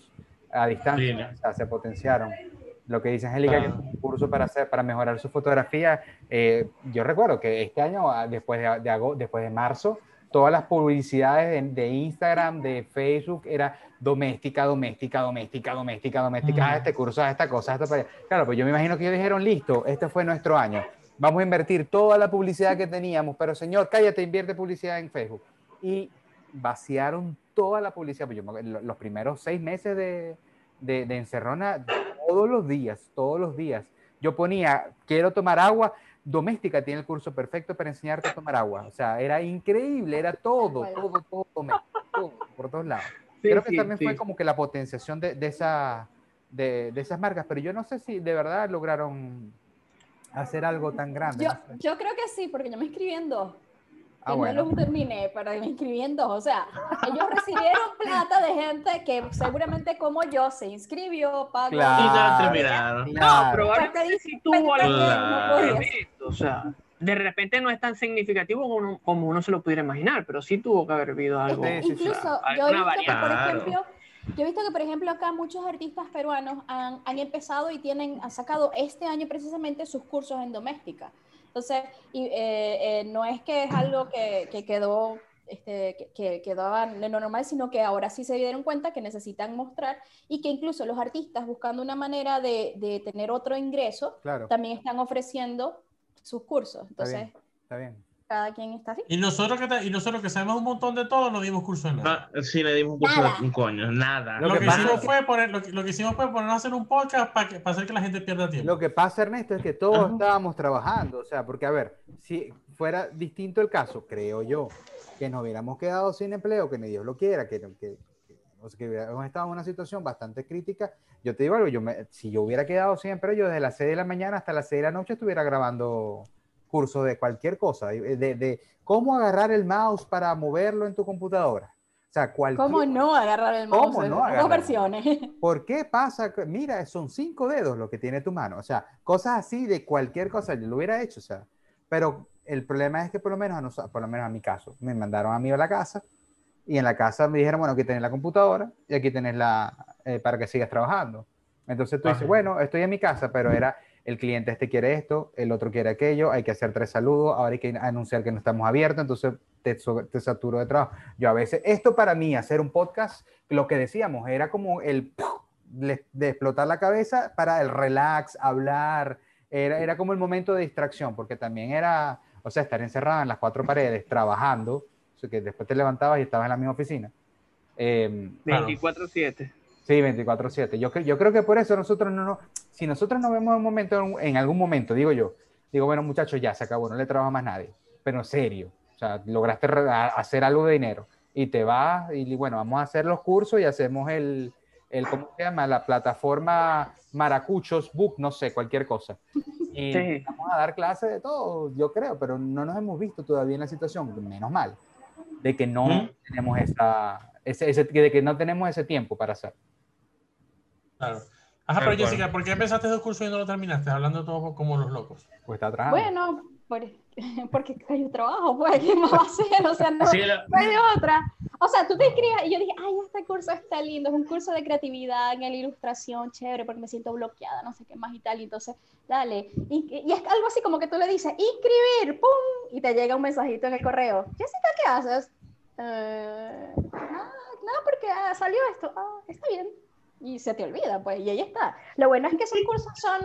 a distancia, sí, ¿no? O sea, se potenciaron. Lo que dice Angélica, ah. que es un curso para, hacer, para mejorar su fotografía. Eh, yo recuerdo que este año, después de, de, agosto, después de marzo, todas las publicidades de, de Instagram, de Facebook, era doméstica, doméstica, doméstica, doméstica, doméstica, ah. este curso, esta cosa, esta para allá. Claro, pues yo me imagino que ellos dijeron, listo, este fue nuestro año. Vamos a invertir toda la publicidad que teníamos, pero señor, cállate, invierte publicidad en Facebook. Y vaciaron toda la publicidad. Pues yo, los primeros seis meses de, de, de encerrona, todos los días, todos los días. Yo ponía, quiero tomar agua, Domestika tiene el curso perfecto para enseñarte a tomar agua. O sea, era increíble, era todo, todo, todo, todo, todo por todos lados. Sí, creo que sí, también sí. Fue como que la potenciación de, de, esa, de, de esas marcas, pero yo no sé si de verdad lograron... hacer algo tan grande. Yo, no sé. Yo creo que sí, porque yo me inscribí en dos. Ah, bueno. No los terminé, pero me inscribí en dos. O sea, ellos recibieron plata de gente que seguramente como yo se inscribió, pagó. Claro, y ya terminaron. No, claro. Probablemente si tuvo algo claro. No, o sea, de repente no es tan significativo como uno, como uno se lo pudiera imaginar, pero sí tuvo que haber habido algo. Sí, sí, incluso, sí. Yo he visto que, por ejemplo... Yo he visto que, por ejemplo, acá muchos artistas peruanos han, han empezado y tienen, han sacado este año precisamente sus cursos en Domestika. Entonces, y, eh, eh, no es que es algo que, que quedó este, que, que quedó en lo normal, sino que ahora sí se dieron cuenta que necesitan mostrar y que incluso los artistas, buscando una manera de, de tener otro ingreso, claro. También están ofreciendo sus cursos. Entonces, está bien, está bien. Cada quien está así. Y nosotros que te, y nosotros que sabemos un montón de todo, no dimos curso en nada. No, sí, le dimos un curso nada. De un coño, nada. Lo, lo, que, que, hicimos que... Fue poner, lo, que, lo que hicimos fue ponernos a hacer un podcast para pa hacer que la gente pierda tiempo. Lo que pasa, Ernesto, es que todos ajá. Estábamos trabajando, o sea, porque a ver, si fuera distinto el caso, creo yo, que nos hubiéramos quedado sin empleo, que ni Dios lo quiera, que, que, que, que hubiéramos estado en una situación bastante crítica. Yo te digo algo, yo me, si yo hubiera quedado sin empleo, yo desde las seis de la mañana hasta las seis de la noche estuviera grabando... curso de cualquier cosa, de, de, de cómo agarrar el mouse para moverlo en tu computadora. O sea, cualquier... ¿Cómo no agarrar el mouse? ¿Cómo no agarrar? Dos versiones. ¿Por qué pasa? Mira, son cinco dedos lo que tiene tu mano. O sea, cosas así de cualquier cosa. Yo lo hubiera hecho, o sea. Pero el problema es que por lo menos a nosotros, por lo menos a mi caso, me mandaron a mí a la casa y en la casa me dijeron, bueno, aquí tenés la computadora y aquí tenés la... Eh, para que sigas trabajando. Entonces tú ajá. Dices, bueno, estoy en mi casa, pero era... el cliente este quiere esto, el otro quiere aquello, hay que hacer tres saludos, ahora hay que anunciar que no estamos abiertos, entonces te, te saturo de trabajo. Yo a veces, esto para mí, hacer un podcast, lo que decíamos, era como el de explotar la cabeza para el relax, hablar, era, era como el momento de distracción, porque también era, o sea, estar encerrado en las cuatro paredes, trabajando, o sea, que después te levantabas y estabas en la misma oficina. Eh, veinticuatro siete. Sí, veinticuatro siete. Yo, yo creo que por eso nosotros no, no si nosotros nos vemos en, un momento, en algún momento, digo yo, digo, bueno, muchachos, ya se acabó, no le trabaja más nadie, pero en serio, o sea, lograste hacer algo de dinero y te vas y bueno, vamos a hacer los cursos y hacemos el, el ¿cómo se llama? La plataforma Maracuchos Book, no sé, cualquier cosa. Y sí. Vamos a dar clases de todo, yo creo, pero no nos hemos visto todavía en la situación, menos mal, de que no ¿Mm? tenemos esa, ese, ese, de que no tenemos ese tiempo para hacer. Claro. Ajá, pero Jessica, ¿por qué empezaste dos cursos y no lo terminaste? Hablando todo como los locos. Pues está atrás. Bueno, por, porque hay un trabajo, pues, ¿qué más va a hacer? O sea, no, sí, la... no hay de otra. O sea, tú te inscribes, y yo dije, ay, este curso está lindo, es un curso de creatividad en la ilustración, chévere, porque me siento bloqueada, no sé qué más y tal, y entonces, dale. Y, y es algo así como que tú le dices, inscribir, pum, y te llega un mensajito en el correo. Jessica, ¿qué haces? Eh, nada, nada, porque ah, salió esto, ah, está bien. Y se te olvida, pues, y ahí está. Lo bueno es que esos cursos son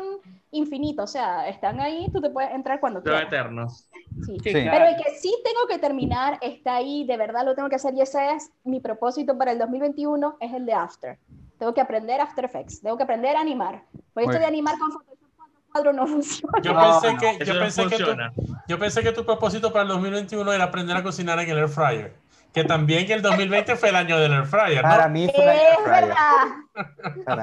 infinitos, o sea, están ahí, tú te puedes entrar cuando quieras. Son eternos. Sí. Sí, claro. Pero el que sí tengo que terminar está ahí, de verdad lo tengo que hacer, y ese es mi propósito para el dos mil veintiuno, es el de After. Tengo que aprender After Effects, tengo que aprender a animar. Porque esto de animar con Photoshop cuatro cuadros no funciona. Yo pensé, no, que, yo, no pensé que tu, yo pensé que tu propósito para el dos mil veintiuno era aprender a cocinar en el air fryer. Que también que el dos mil veinte fue el año del air fryer, ¿no? Para mí fue el air fryer.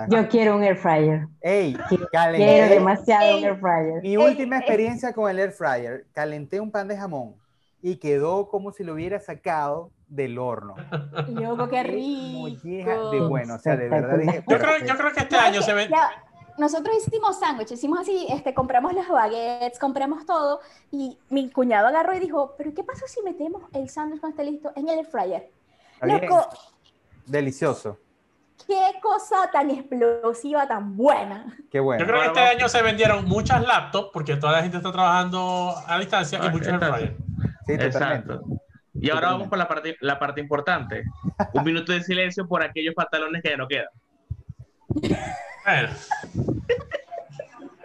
Yo quiero un air fryer. Ey, calenté. Quiero demasiado Ey. un air fryer. Mi Ey. última experiencia Ey. con el air fryer, calenté un pan de jamón y quedó como si lo hubiera sacado del horno. Yo, qué rico. De bueno, o sea, de verdad. Dije, yo, creo, yo creo que este año se ve... Nosotros hicimos sándwiches, hicimos así, este, compramos las baguettes, compramos todo, y mi cuñado agarró y dijo, pero ¿qué pasa si metemos el sándwich cuando esté listo en el air fryer? Loco, delicioso. Qué cosa tan explosiva, tan buena. Qué bueno. Yo creo que este año se vendieron muchas laptops, porque toda la gente está trabajando a distancia, ah, y muchos exacto. air fryer. Sí, exacto. Totalmente. Y ahora totalmente. vamos por la parte, la parte importante. Un minuto de silencio por aquellos pantalones que ya no quedan.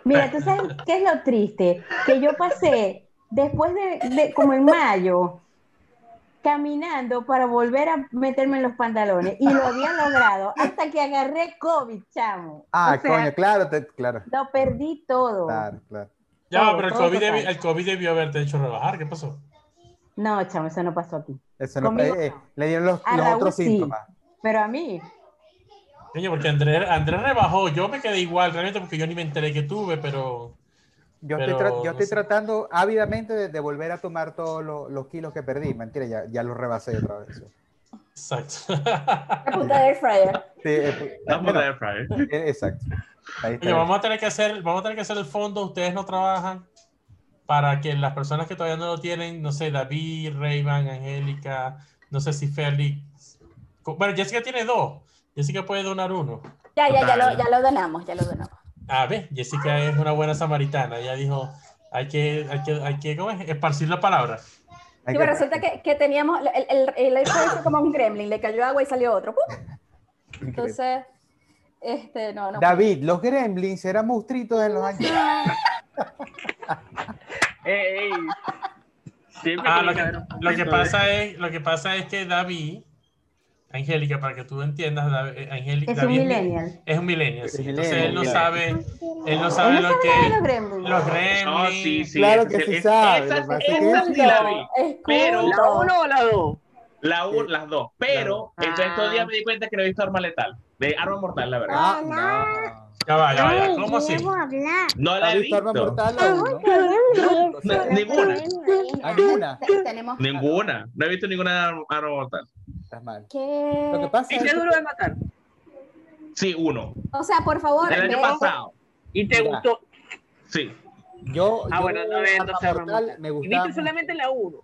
Mira, ¿tú sabes qué es lo triste? Que yo pasé después de, de como en mayo caminando para volver a meterme en los pantalones y lo había logrado hasta que agarré COVID, chamo. Ah, o sea, coño, claro, te, claro. Lo perdí todo. Claro, claro. Ya, todo, pero el COVID, debi, el COVID debió haberte hecho rebajar, ¿qué pasó? No, chamo, eso no pasó aquí. Eso no pasó. Eh, le dieron los, los otros sí, síntomas. Pero a mí... Porque Andrés André rebajó, yo me quedé igual realmente porque yo ni me enteré que tuve, pero... Yo pero, estoy, tra- yo estoy no sé. tratando ávidamente de, de volver a tomar todos lo, los kilos que perdí, mentira, ya, ya los rebasé otra vez. Exacto. La puta de air fryer. Sí, la puta de air fryer. Exacto. Ahí está. Oye, vamos a tener que hacer, vamos a tener que hacer el fondo, ustedes no trabajan, para que las personas que todavía no lo tienen, no sé, David, Rayman, Angélica, no sé si Félix... Bueno, Jessica tiene dos. Jessica puede donar uno. Ya, ya, ya lo, ya lo donamos, ya lo donamos. A ver, Jessica es una buena samaritana. Ella dijo, hay que, hay que, hay que ¿cómo es? esparcir la palabra. Sí, pero resulta que, que teníamos, el, el, el, el fue como un gremlin, le cayó agua y salió otro. ¡Pum! Entonces, este, no, no. David, los gremlins eran monstruitos en los años. ¡Ey! Ah, lo, que, lo, que pasa es, lo que pasa es que David... Angélica, para que tú entiendas, Angélica es un millennial. Es un millennial, sí. Entonces él no sabe, él no sabe, él no lo sabe que es, los gremlins. Los gremlins. No, sí, sí, claro que sí es, sabe. Esa, esa, esa sí la vi. Pero la uno o la dos. La uno, las dos. Pero ah. entonces estos días me di cuenta que no he visto Arma Letal, de Arma Mortal, la verdad. Ah, no. Ya va, ya va, ya. ¿Cómo así? No la he visto. Arma Mortal, no. Ninguna. Ninguna. Ninguna. No he visto ninguna Arma Mortal. Estás mal. ¿Qué? Lo que pasa ¿Y te es que... duro de matar? Sí, uno. O sea, por favor. El año pasado. ¿Y te Mira. gustó? Sí. Yo, ah, yo bueno, no veo entonces. Me gustaba. Viste solamente la uno.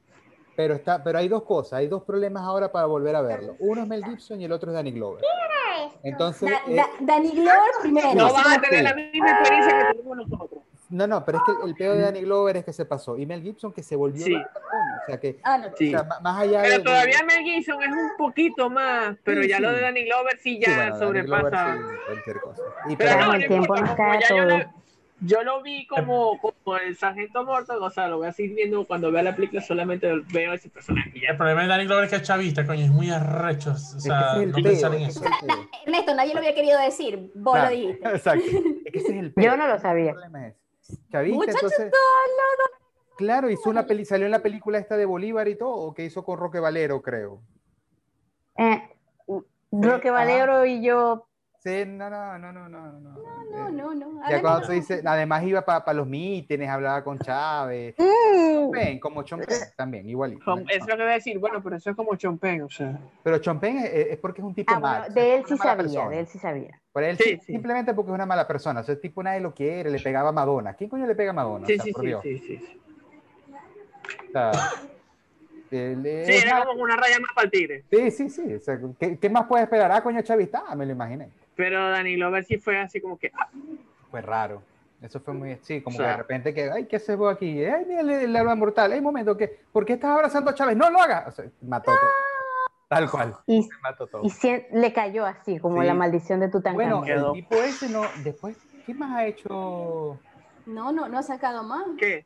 Pero, está, pero hay dos cosas, hay dos problemas ahora para volver a verlo. Uno es Mel Gibson y el otro es Danny Glover. ¿Qué era esto? Entonces, da, eh, da, Danny Glover primero. No vas a tener la misma experiencia que tuvimos nosotros. No, no, pero es que el peor de Danny Glover es que se pasó. Y Mel Gibson que se volvió... Sí. O sea, que, ah, no, sí. o sea, más allá pero de... todavía Mel Gibson es un poquito más, pero sí, ya sí. lo de Danny Glover sí ya sí, bueno, sobrepasa. Glover, sí, cualquier cosa. Y pero no, no, el tiempo no, como ya yo, lo, yo lo vi como, como el sargento Morton, o sea, lo voy a seguir viendo cuando vea la película, solamente veo ese personaje. Ya. El problema de Danny Glover es que es chavista, coño, es muy arrecho. O sea, es que es no peo, pensar en eso. O sea, Ernesto, nadie lo había querido decir, vos nah, lo dijiste. Exacto. Es que ese es el peo. Yo no lo sabía. El problema es chavista, muchachos, entonces... todos los... Claro, hizo una peli, salió en la película esta de Bolívar y todo, que hizo con Roque Valero, creo. Eh, Roque Valero ah. y yo. Sí, no, no, no, no, no, no. No, no, no. Ya cuando se dice, además iba para pa los mítines, hablaba con Chávez. Mm. Chompen, como Chompen también, igualito. Eso es lo que voy a decir, bueno, pero eso es como Chompen, o sea. Pero Chompen es, es porque es un tipo ah, malo. Bueno, de él sí sabía, persona. de él sí sabía. Por él sí, sí. Simplemente porque es una mala persona, o sea, el tipo nadie lo quiere, le pegaba a Madonna. ¿Quién coño le pega a Madonna? Sí, o sea, sí, por sí, Dios. sí, sí, sí. Dele. Sí, era como una raya más para el tigre. Sí, sí, sí. O sea, ¿qué, ¿Qué más puedes esperar? Ah, coño, chavista, ah, me lo imaginé. Pero Danny Glover sí fue así como que... Ah. Fue raro. Eso fue muy... Sí, como o sea, que de repente que... Ay, ¿qué haces vos aquí? Ay, mira el alma mortal. Ay, un momento, ¿qué? ¿Por qué estás abrazando a Chávez? ¡No lo hagas! O sea, mató no. todo. Tal cual. Y, se mató todo. Y si le cayó así, como sí. la maldición de Tutankamón. Bueno, quedó. El tipo ese no... Después, ¿qué más ha hecho...? No, no, no ha sacado más. ¿Qué?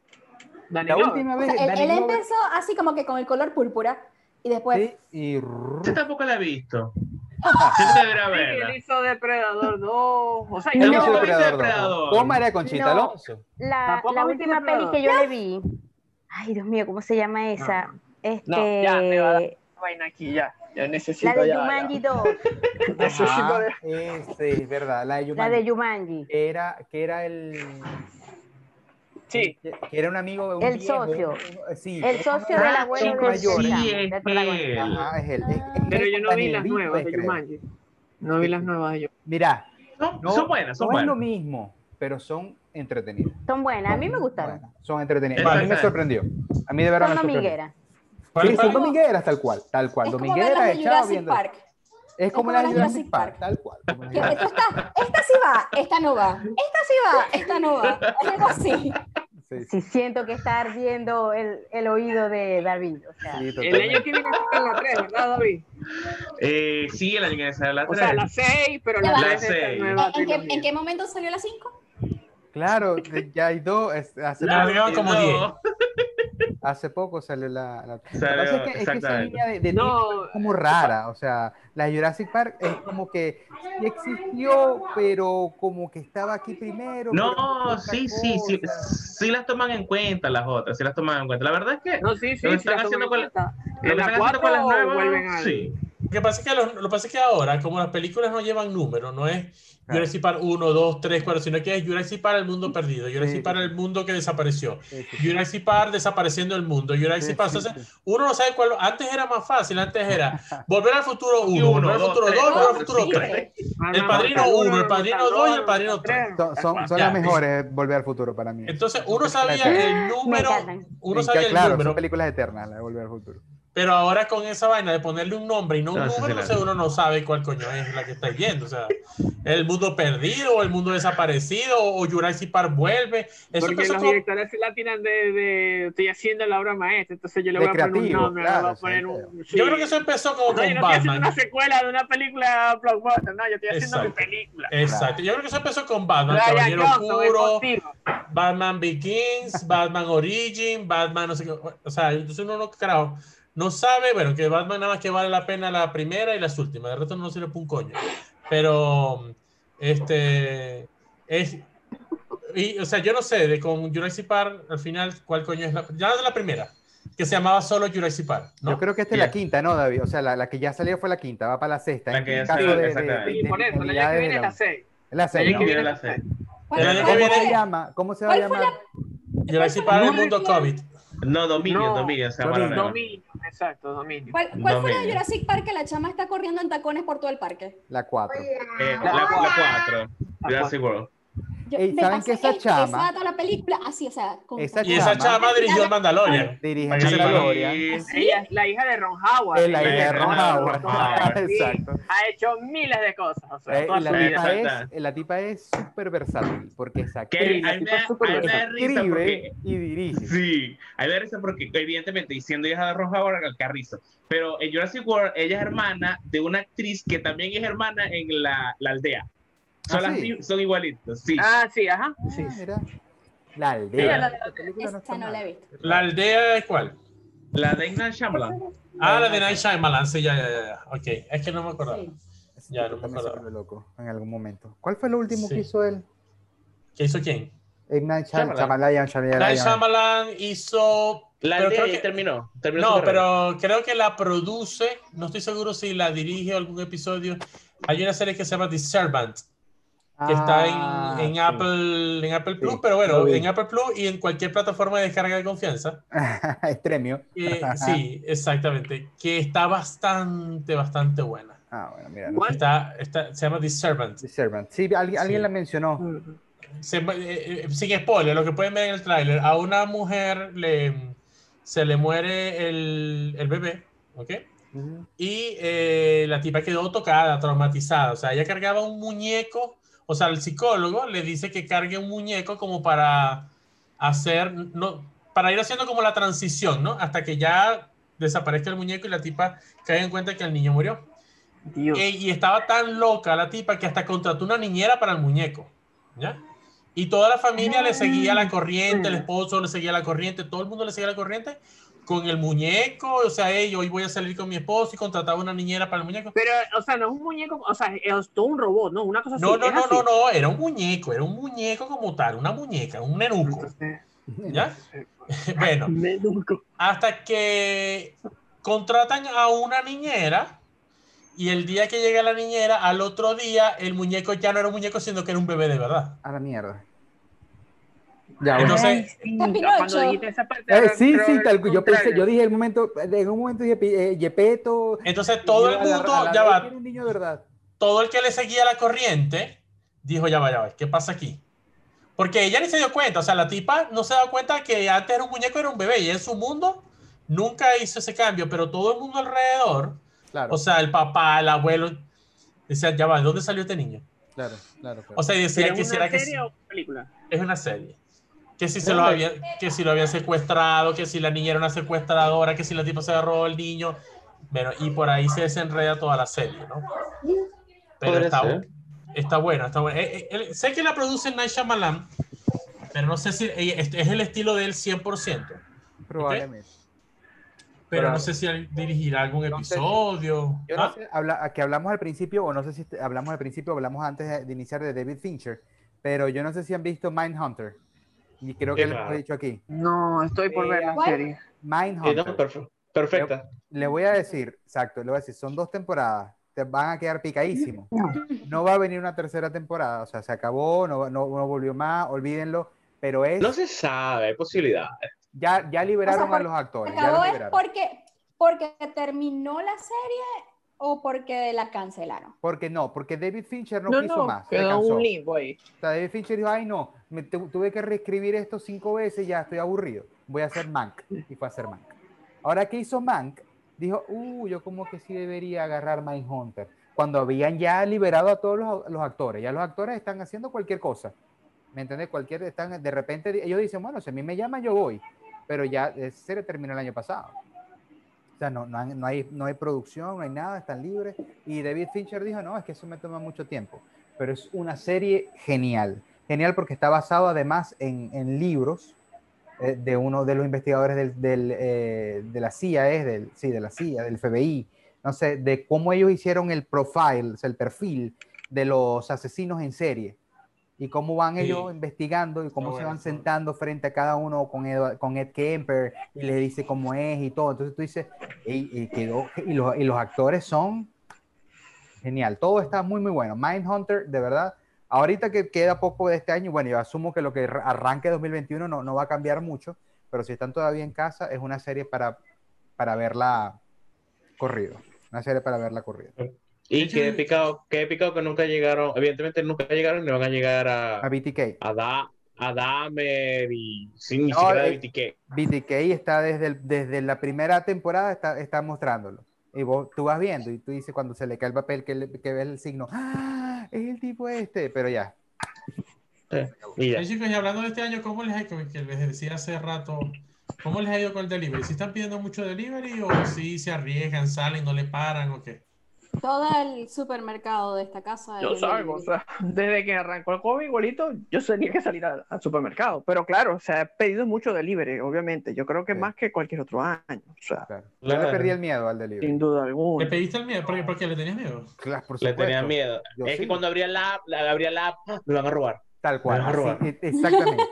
Danny la última vez, o sea, él, él empezó así como que con el color púrpura y después. Sí, y... Yo tampoco la he visto. Siempre deberá verla. Él hizo Depredador dos. O sea, yo no hizo Depredador. ¿Cómo era Conchita Alonso? La, la última peli que yo le vi. Ay, Dios mío, ¿cómo se llama esa? No, este... no ya, me va a dar vaina aquí, ya. Yo necesito la de Jumanji dos. Necesito de... Sí, es verdad, la de Jumanji. La de Jumanji. Que era, que era el... Sí, que era un amigo de un el viejo, socio. Sí, el socio de la abuela mayor. Sí, es él. Ajá, es él. Es, es Pero él, yo no vi las nuevas de Jumanji. No vi las nuevas de yo. Mirá. No, no, son buenas, son no buenas. Es lo mismo, pero son entretenidas. Son buenas, a mí me gustaron. Buenas. Son entretenidas. Bueno, a mí me sorprendió. A mí de verdad son me sorprendió. Dominguera. Sí, son domingueras tal cual, tal cual. Es dominguera de Jurassic Park. Es como, como la de Jurassic Park, tal cual. Esta, esta sí va, esta no va. Esta sí va, esta no va. Algo así. Sí, sí, siento que está ardiendo el, el oído de David. O sea, sí, el año tiene que sacar la tres, ¿verdad, David? Eh, sí, el año tiene que sacar la tres. O sea, la seis, pero la tres es nueva. ¿En, en, qué, ¿En qué momento salió la cinco? Claro, ya hay dos. Hace la veo como diez. Hace poco salió la... la... Salió, es, que, es que esa línea de, de no. es como rara, o sea, la Jurassic Park es como que existió, pero como que estaba aquí primero. No, sí, sí, sí, sí las toman en cuenta las otras, sí las toman en cuenta. La verdad es que no, sí, sí, lo que sí, están haciendo con, la, lo que están haciendo con las nuevas, sí. Lo que pasa es que, lo, lo pasa es que ahora, como las películas no llevan número, no es claro. Jurassic Park uno, dos, tres, cuatro, sino que es Jurassic Park el mundo perdido, Jurassic sí. Park el mundo que desapareció, sí, sí. Jurassic Park desapareciendo el mundo, Jurassic sí, Park. Entonces, sí, sí. uno no sabe cuál. Antes era más fácil, antes era Volver al Futuro uno, Volver al Futuro dos, Volver al Futuro tres, El Padrino uno, El Padrino dos y El Padrino tres. Son, son las mejores Volver al Futuro para mí. Entonces, uno sabía el número. Uno sabía el claro, número. Son películas eternas, las de Volver al Futuro. Pero ahora con esa vaina de ponerle un nombre y no un no, número, sí, sí, uno no sabe cuál coño es la que está yendo. O sea, el mundo perdido, o el mundo desaparecido, o Jurassic Park vuelve. Eso porque los como... directores la tiran de, de... Estoy haciendo la obra maestra, entonces yo le voy de a creativo, poner un nombre. Claro, voy a poner sí, un... Sí. Yo creo que eso empezó como no, con no Batman. Yo no estoy haciendo una secuela de una película blockbuster, no, yo estoy haciendo Exacto. mi película. Exacto. Yo creo que eso empezó con Batman, Raya Caballero Oscuro, Batman Begins, Batman Origin, Batman no sé qué. O sea, entonces uno no... Carajo, no sabe, bueno, que Batman nada más que vale la pena la primera y las últimas, de resto no sirve para un coño. Pero, este, es, y, o sea, yo no sé, de con Jurassic Park, al final, cuál coño es la, ya es la primera, que se llamaba solo Jurassic Park, ¿no? Yo creo que esta yeah. es la quinta, ¿no, David? O sea, la, la que ya salió fue la quinta, va para la sexta. La que ya salió, exactamente. Y por eso, la que viene es la seis. La seis, ¿no? ¿Cómo se llama? ¿Cómo se va a llamar? Jurassic Park en el mundo COVID. No, Dominio, no, Dominio se llama Dominio, Dominio, exacto, Dominio. ¿Cuál, cuál Dominio. fue la Jurassic Park que la chama está corriendo en tacones por todo el parque? La cuatro. Eh, la, la cuatro, Jurassic World. Yo, Ey, ¿saben que esa chama? Esa, la película, así, o sea, con esa y esa chama dirigió el Mandalorian. Dirigió el Mandalorian. Ella es la hija de Ron Howard. Es la hija de Ron Howard. Exacto. Ha hecho miles de cosas. O sea, eh, la, tipa es, la tipa es súper versátil porque es actriz. A mí me y dirige. Sí, a mí me da risa porque, evidentemente, diciendo hija de Ron Howard, al carrizo. Pero en Jurassic World, ella es hermana de una actriz que también es hermana en La, la Aldea. Son, ah, sí. las, son igualitos, sí. Ah, sí, ajá. Ah, sí. La Aldea. La, la, la, la, esta no la he visto. ¿La Aldea es cuál? La de Night Shyamalan. Ah, la de Night Shyamalan, sí, ya, ya, ya. Ok, es que no me acordaba. Sí. Ya, no me acordaba. Loco en algún momento. ¿Cuál fue lo último sí. que hizo él? ¿Qué hizo quién? Night Shyamalan. Night Shyamalan hizo... La Aldea que... terminó. terminó. No, pero creo que la produce, no estoy seguro si la dirige algún episodio. Hay una serie que se llama The Servant. Que ah, está en, en, sí. Apple, en Apple Plus, sí, pero bueno, en Apple Plus y en cualquier plataforma de descarga de confianza. Streamio. Eh, sí, exactamente. Que está bastante, bastante buena. Ah, bueno, mira. Está, está, se llama The Servant. The Servant. Sí, alguien, sí. alguien la mencionó. Se, eh, sin spoiler, lo que pueden ver en el tráiler, a una mujer le... se le muere el, el bebé, ¿ok? Uh-huh. Y eh, la tipa quedó tocada, traumatizada. O sea, ella cargaba un muñeco. O sea, el psicólogo le dice que cargue un muñeco como para hacer, no, para ir haciendo como la transición, ¿no? Hasta que ya desaparezca el muñeco y la tipa cae en cuenta que el niño murió. E, y estaba tan loca la tipa que hasta contrató una niñera para el muñeco, ¿ya? Y toda la familia le seguía la corriente, el esposo le seguía la corriente, todo el mundo le seguía la corriente con el muñeco. O sea, hey, hoy voy a salir con mi esposo, y contrataba una niñera para el muñeco. Pero, o sea, no es un muñeco, o sea, es todo un robot, ¿no? Una cosa así. No, no, no, no, no, era un muñeco, era un muñeco como tal, una muñeca, un nenuco, ¿ya? Bueno, hasta que contratan a una niñera. Y el día que llega la niñera, al otro día, el muñeco ya no era un muñeco, sino que era un bebé de verdad. A la mierda. Ya, entonces, bueno. Cuando dijiste esa parte... Eh, sí, sí, tal cual. Yo pensé, yo dije el momento, en un momento dije, Yepeto... Entonces todo el mundo, a la, a la ya va, un niño de verdad. Todo el que le seguía la corriente, dijo, ya va, ya va, ¿qué pasa aquí? Porque ella ni se dio cuenta, o sea, la tipa no se da cuenta que antes era un muñeco, era un bebé, y en su mundo nunca hizo ese cambio, pero todo el mundo alrededor... Claro. O sea, el papá, el abuelo decían, ya va, ¿dónde salió este niño? Claro, claro, claro. O sea, decían que si era que... ¿Es una serie o película? Es una serie. Que si se lo había, que si lo había secuestrado, que si la niña era una secuestradora, que si la tipa se agarró al niño. Bueno, y por ahí se desenreda toda la serie, ¿no? Pero está, está bueno, está bueno. Eh, eh, sé que la produce Night Shyamalan, pero no sé si eh, es el estilo de él cien por ciento. Probablemente. ¿Okay? Pero no sé si dirigirá algún episodio. Yo no sé, habla, que hablamos al principio, o no sé si hablamos al principio, hablamos antes de, de iniciar de David Fincher, pero yo no sé si han visto Mindhunter. Y creo que lo he dicho aquí. No, estoy por eh, ver la serie. Mindhunter. Eh, no, perfe- perfecta. Le, le voy a decir, exacto, le voy a decir, son dos temporadas, te van a quedar picadísimos. No va a venir una tercera temporada, o sea, se acabó, no, no, no volvió más, olvídenlo, pero es... No se sabe, hay posibilidades. Ya, ya liberaron, o sea, por, a los actores. Ya los liberaron. Porque, ¿Porque terminó la serie o porque la cancelaron? Porque no, porque David Fincher no, no quiso no, más. Quedó se cansó. Un limbo ahí. O sea, David Fincher dijo, ay no, me tuve que reescribir esto cinco veces, ya estoy aburrido. Voy a hacer Mank. Y fue a hacer Mank. Ahora que hizo Mank, dijo, uh, yo como que sí debería agarrar Mindhunter. Cuando habían ya liberado a todos los, los actores. Ya los actores están haciendo cualquier cosa. ¿Me entiendes? Cualquier, están, de repente ellos dicen, bueno, si a mí me llaman, yo voy. Pero ya se le terminó el año pasado. O sea, no, no, no, hay, no hay producción, no hay nada, están libres. Y David Fincher dijo, no, es que eso me toma mucho tiempo. Pero es una serie genial. Genial porque está basado además en, en libros eh, de uno de los investigadores del, del, eh, de la C I A, es del, sí, de la C I A, del F B I. No sé, de cómo ellos hicieron el profile, o sea, el perfil de los asesinos en serie. Y cómo van sí. ellos investigando y cómo no, se van bueno, sentando bueno. frente a cada uno con Ed, con Ed Kemper y le dice cómo es y todo. Entonces tú dices, y, y, quedó, y, los, y los actores son genial. Todo está muy, muy bueno. Mindhunter, de verdad, ahorita que queda poco de este año, bueno, yo asumo que lo que arranque dos mil veintiuno no, no va a cambiar mucho, pero si están todavía en casa, es una serie para, para verla corrido. Una serie para verla corrido. Y quedé picado, quedé picado que nunca llegaron, evidentemente nunca llegaron, ni van a llegar a... A B T K. A, da, a Dahmer y sin no, ni eh, B T K. B T K está desde, el, desde la primera temporada, está, está mostrándolo. Y vos, tú vas viendo y tú dices cuando se le cae el papel que, le, que ves el signo, ¡ah! Es el tipo este, pero ya. Eh, y ya. Hey, chicos, y hablando de este año, ¿cómo les ha ido? Que les decía hace rato, ¿cómo les ha ido con el delivery? ¿Si están pidiendo mucho delivery o si se arriesgan, salen, no le paran o qué? Todo el supermercado de esta casa. Yo salgo, o sea, desde que arrancó el COVID, igualito, yo tenía que salir al, al supermercado. Pero claro, o sea, he pedido mucho delivery, obviamente. Yo creo que sí. más que cualquier otro año. O sea, claro. Yo claro. le perdí el miedo al delivery. Sin duda alguna. ¿Le pediste el miedo? ¿Por qué, por qué le tenías miedo? Claro, por supuesto. Le tenía miedo. Yo es sí. que cuando abría la app, la, abría la app, me van a robar. Tal cual. Me van a robar. Así, exactamente.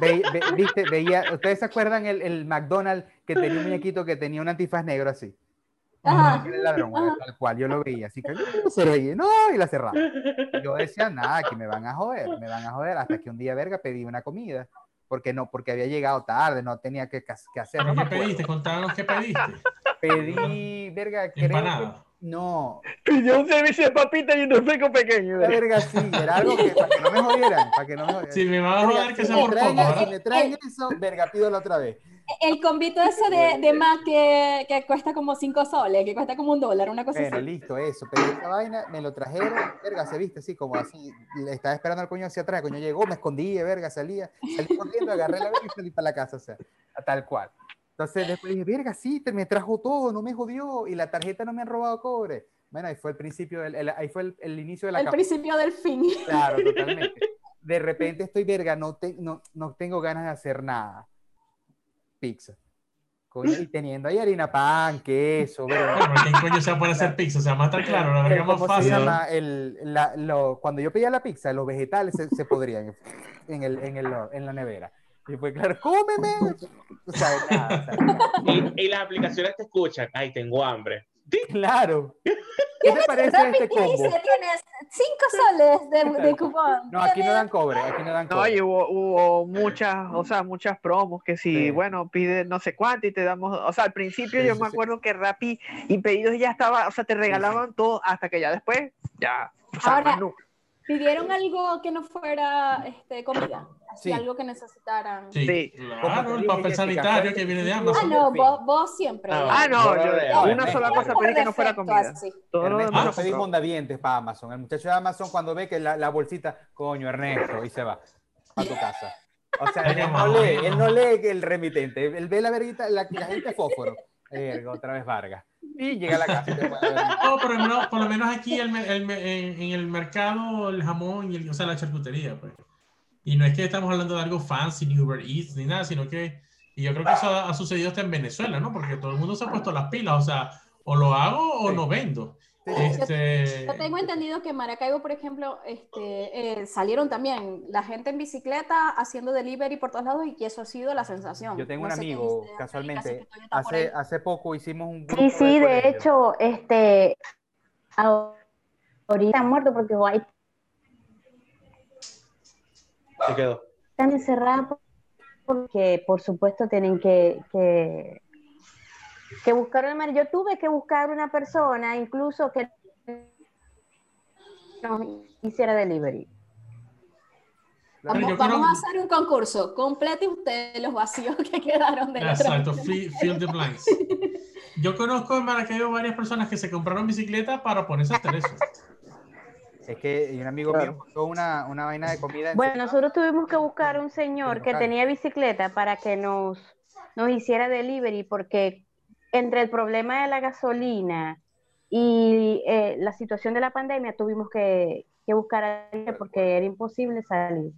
Ve, ve, viste, veía, ¿ustedes se acuerdan el, el McDonald's que tenía un muñequito que tenía un antifaz negro así? Ajá. El ladrón, tal cual, yo lo veía, así que se reía, no, y la cerraba. Yo decía, nada, que me van a joder, me van a joder, hasta que un día, verga, pedí una comida, porque no, porque había llegado tarde, no tenía que, que hacer. No, ¿qué pediste? Contanos qué pediste. Pedí, verga, creo que, no. Pidió un servicio de papita y un refresco pequeño. La verga, sí, era algo que, para que no me jodieran, para que no me jodieran. Si me van a joder, que se me traigan, si me traen eso, verga, pídolo otra vez. El convito ese de, de Mac que, que cuesta como cinco soles, que cuesta como un dólar, una cosa bueno, así. Bueno, listo, eso. Pedí esa vaina, me lo trajeron, verga, se viste así, como así. Le estaba esperando al coño hacia atrás, coño llegó, me escondí, verga, salía. Salí corriendo, agarré la verga y salí para la casa, o sea, tal cual. Entonces después dije, verga, sí, te, me trajo todo, no me jodió, y la tarjeta no me han robado cobre. Bueno, ahí fue el principio, del, el, ahí fue el, el inicio de la... El capa. Principio del fin. Claro, totalmente. De repente estoy, verga, no, te, no, no tengo ganas de hacer nada. Pizza. Coño, y teniendo ahí harina, pan, queso, verga. Bueno, ¿quién coño se puede hacer pizza? O sea, más tan claro, la verga más fácil. Llama, el, la, lo, cuando yo pedía la pizza, los vegetales se, se podrían en, el, en, el, en la nevera. Y fue claro, cómeme. O sea, nada, o sea, nada. Y, y las aplicaciones te escuchan, ay, tengo hambre. ¿Sí? Claro. ¿Qué te parece este combo? Tienes cinco soles de, de cupón. No, aquí no dan cobre, aquí no dan cobre. No, y hubo, hubo muchas, o sea, muchas promos que si, sí, sí. bueno, pide no sé cuánto y te damos, o sea, al principio sí, yo sí, me acuerdo sí. que Rappi y Pedidos ya estaba, o sea, te regalaban sí. todo hasta que ya después, ya. O sea, ahora, no. ¿Pidieron algo que no fuera este, comida? Así, sí. algo que necesitaran. Sí, sí. Claro, el papel sanitario que viene de Amazon. Ah, no, vos, vos siempre. Ah, no, yo, yo, una sola cosa pedí que no fuera comida. Así. Todo Ernesto, lo demás. Pedí mondadientes para Amazon. El muchacho de Amazon cuando ve que la, la bolsita, coño, Ernesto, y se va a tu casa. O sea, él no lee, él no lee el remitente. Él ve la verguita, la cajita de fósforo. Eh, otra vez Vargas. Y llega a la casa. No, por lo menos, por lo menos aquí el, el, el, en el mercado el jamón, y el, o sea, la charcutería, pues. Y no es que estamos hablando de algo fancy, ni Uber Eats, ni nada, sino que... Y yo creo que eso ha, ha sucedido hasta en Venezuela, ¿no? Porque todo el mundo se ha puesto las pilas, o sea, o lo hago o sí. no vendo. Sí. Este... Yo, yo tengo entendido que en Maracaibo, por ejemplo, este, eh, salieron también la gente en bicicleta haciendo delivery por todos lados y que eso ha sido la sensación. Yo tengo no un amigo, dice, casualmente, hace, hace poco hicimos un... Grupo sí, sí, de, de hecho, este... ahorita han muerto porque hay... Se quedó. Están encerrados porque, por supuesto, tienen que, que, que buscar el mar. Yo tuve que buscar una persona, incluso que nos hiciera delivery. Vamos, vamos a hacer un concurso. Complete usted los vacíos que quedaron de Exacto, fill the blanks. Yo conozco en Maracaibo varias personas que se compraron bicicleta para ponerse a hacer eso. Es que un amigo claro. mío puso una, una vaina de comida. En bueno, semana. Nosotros tuvimos que buscar un señor que tenía bicicleta para que nos, nos hiciera delivery, porque entre el problema de la gasolina y eh, la situación de la pandemia tuvimos que, que buscar a alguien porque era imposible salir.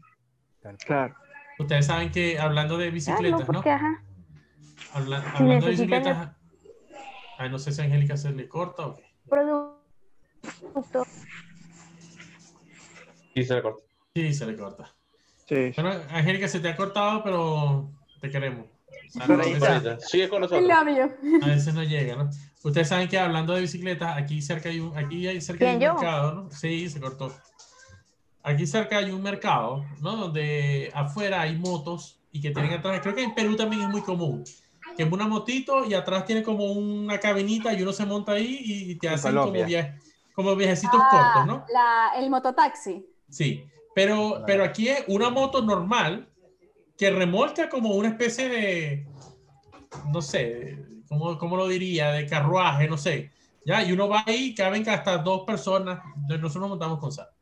Claro. Ustedes saben que hablando de bicicletas, ah, no, porque, ¿no? Ajá. Habla, hablando si de bicicletas... El... Ay, no sé si a Angélica se le corta o qué. Producto... Sí, se le corta. Sí, se le corta. Sí. Bueno, Angélica, se te ha cortado, pero te queremos. Sigue con nosotros. A veces no llega, ¿no? Ustedes saben que hablando de bicicletas, aquí cerca hay un, aquí hay cerca hay un mercado, ¿no? Sí, se cortó. Aquí cerca hay un mercado, ¿no? Donde afuera hay motos y que tienen atrás, creo que en Perú también es muy común, que es una motito y atrás tiene como una cabinita y uno se monta ahí y te hacen como, via, como viajecitos ah, cortos, ¿no? La, el mototaxi. Sí, pero, pero aquí es una moto normal que remolca como una especie de, no sé, ¿cómo, cómo lo diría? De carruaje, no sé. Ya, y uno va ahí, caben hasta dos personas. Nosotros nos montamos con Sara.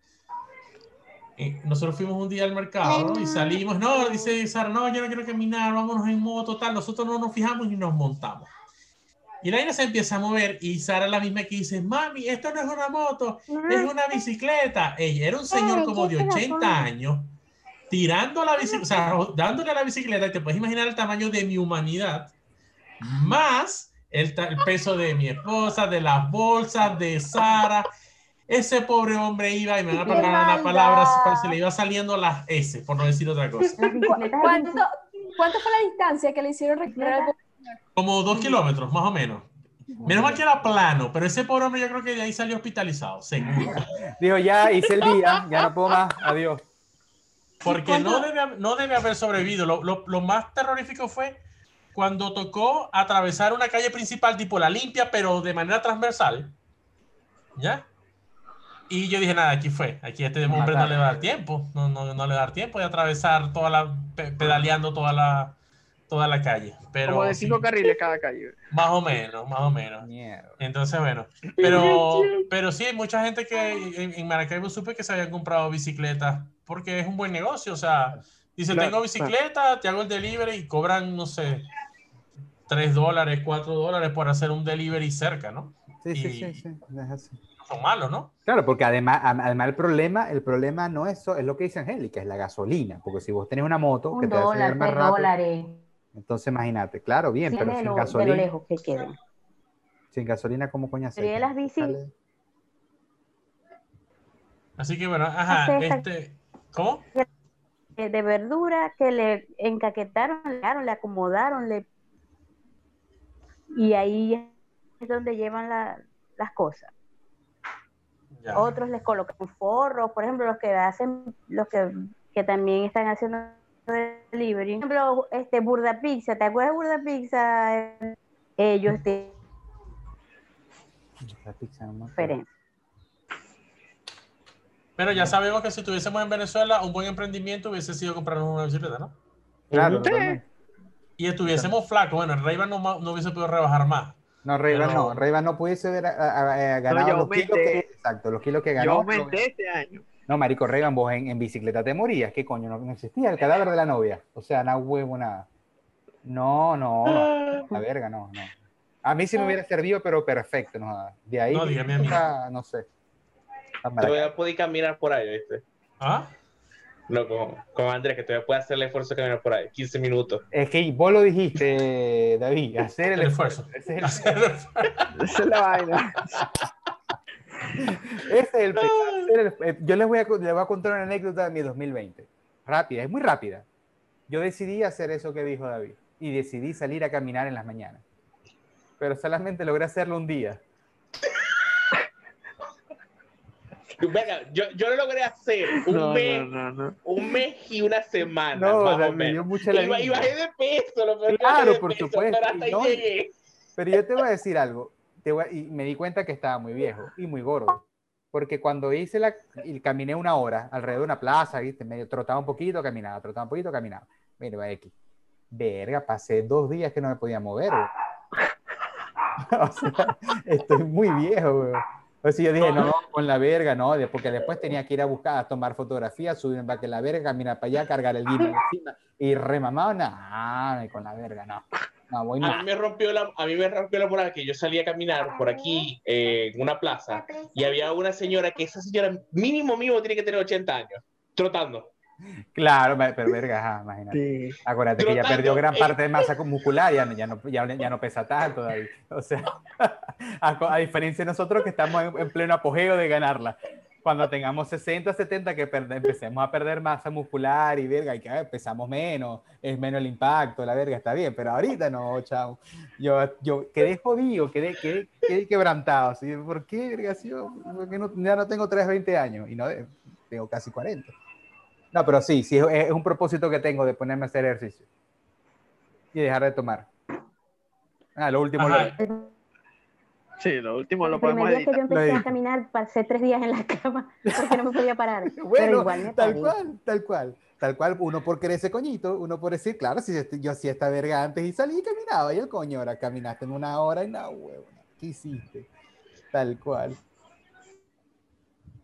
Nosotros fuimos un día al mercado, ¿no? Y salimos. No, dice Sara, no, yo no quiero caminar, vámonos en moto, tal. Nosotros no nos fijamos y nos montamos. Y la vaina se empieza a mover y Sara la misma que dice, mami, esto no es una moto, es una bicicleta. Ella era un señor como de ochenta años tirando la bicicleta, o sea, dándole a la bicicleta, y te puedes imaginar el tamaño de mi humanidad, más el, el peso de mi esposa, de las bolsas, de Sara. Ese pobre hombre iba, y me van a perdonar la palabra, se le iba saliendo las S, por no decir otra cosa. ¿Cuánto, cuánto fue la distancia que le hicieron recorrer? Como dos kilómetros, más o menos. Menos mal que era plano, pero ese pobre hombre yo creo que de ahí salió hospitalizado, seguro. Dijo, ya hice el día, ya no puedo más, adiós. Porque no debe, no debe haber sobrevivido. Lo, lo, lo más terrorífico fue cuando tocó atravesar una calle principal tipo La Limpia, pero de manera transversal. ¿Ya? Y yo dije, nada, aquí fue. Aquí a este hombre no le va a dar tiempo. No, no, no le va a dar tiempo de atravesar toda la... pedaleando toda la... toda la calle. Pero, como de cinco carriles cada calle. Más o menos, más o menos. Mierda. Entonces, bueno. Pero, pero sí, hay mucha gente que en, en Maracaibo supe que se habían comprado bicicletas porque es un buen negocio. O sea, dice, claro, tengo bicicleta, claro, te hago el delivery y cobran, no sé, tres dólares, cuatro dólares por hacer un delivery cerca, ¿no? Sí, y, sí, sí, sí. No son malos, ¿no? Claro, porque además, además el problema, el problema no es eso, es lo que dice Angélica, es la gasolina, porque si vos tenés una moto un que te dólar, va a salir más rápido, dólares. Entonces imagínate, claro, bien, sí, pero sin lo, gasolina. Lejos que queda. Sin gasolina, ¿cómo coño hacer? ¿Sería las bicis? ¿Sale? Así que bueno, ajá, este, ¿cómo? De verdura que le encaquetaron, le acomodaron, le y ahí es donde llevan la, las cosas. Ya. Otros les colocan forros, por ejemplo, los que hacen, los que, que también están haciendo delivery. Por ejemplo, este Burda Pizza, ¿te acuerdas de Burda Pizza? Ellos tienen diferencia. Pero ya sabemos que si estuviésemos en Venezuela, un buen emprendimiento hubiese sido comprarnos una bicicleta, ¿no? Claro. Y estuviésemos flacos. Bueno, el Ray-Ban no, no hubiese podido rebajar más. No, Ray-Ban pero... no. Ray-Ban no pudiese haber a, a, a ganado los kilos que, exacto, los kilos que ganó. Yo aumenté los... este año. No, marico, Ray-Ban, vos en, en bicicleta te morías. ¿Qué coño? No, no existía el cadáver de la novia. O sea, no huevo, nada. No, no. La verga, no, no. A mí sí me hubiera servido, pero perfecto. No, de ahí, no, dígame, nunca, no sé. Todavía podía caminar por ahí, ¿viste? ¿Ah? No, con, con Andrés, que todavía puede hacer el esfuerzo de caminar por ahí, quince minutos. Es que vos lo dijiste, David, hacer el, el esfuerzo. esfuerzo. Hacer el esfuerzo. Esa es la vaina. Ese es el, hacer el... Yo les voy, a, les voy a contar una anécdota de mi dos mil veinte. Rápida, es muy rápida. Yo decidí hacer eso que dijo David y decidí salir a caminar en las mañanas. Pero solamente logré hacerlo un día. Venga, yo, yo lo logré hacer un no, mes, no, no, no. un mes y una semana. No, más o menos. Me dio mucha la y, y bajé de peso, lo peor claro, de por peso, supuesto. Pero, hasta no, ahí llegué. Pero yo te voy a decir algo, te voy a, y me di cuenta que estaba muy viejo y muy gordo, porque cuando hice la y caminé una hora alrededor de una plaza, ¿viste? Me trotaba un poquito, caminaba, trotaba un poquito, caminaba. Mira, va aquí, verga, pasé dos días que no me podía mover. O sea, estoy muy viejo, güey. O sea, yo dije, no, con la verga, no, porque después tenía que ir a buscar, a tomar fotografías, subir en baque la verga, mirar para allá, cargar el guino encima, y remamado, nada, no, con la verga, no. no voy a, mí me rompió la, a mí me rompió la moral que yo salí a caminar por aquí, eh, en una plaza, y había una señora, que esa señora mínimo, mínimo, tiene que tener ochenta años, trotando. Claro, pero verga, ajá, imagínate. Sí. Acuérdate que ya perdió gran parte de masa muscular, ya, ya, no, ya, ya no pesa tanto, David. O sea, a, a diferencia de nosotros que estamos en, en pleno apogeo de ganarla. Cuando tengamos sesenta, setenta, que perde, empecemos a perder masa muscular y verga, y que ver, pesamos menos, es menos el impacto, la verga está bien, pero ahorita no, chao. Yo, yo quedé jodido, quedé, quedé, quedé quebrantado. Así, ¿por qué, verga? Si yo, porque no, ya no tengo tres, veinte años y no tengo casi cuarenta. No, pero sí, sí, es un propósito que tengo de ponerme a hacer ejercicio y dejar de tomar. Ah, lo último. Lo... Sí, lo último lo podemos editar. El primer día que yo empecé a caminar, pasé tres días en la cama porque no me podía parar. Bueno, igual, tal cual, tal cual. Tal cual, uno por querer ese coñito, uno por decir, claro, si yo hacía esta verga antes y salí y caminaba. Y el coño, ahora caminaste en una hora y nada, huevo, ¿qué hiciste? Tal cual.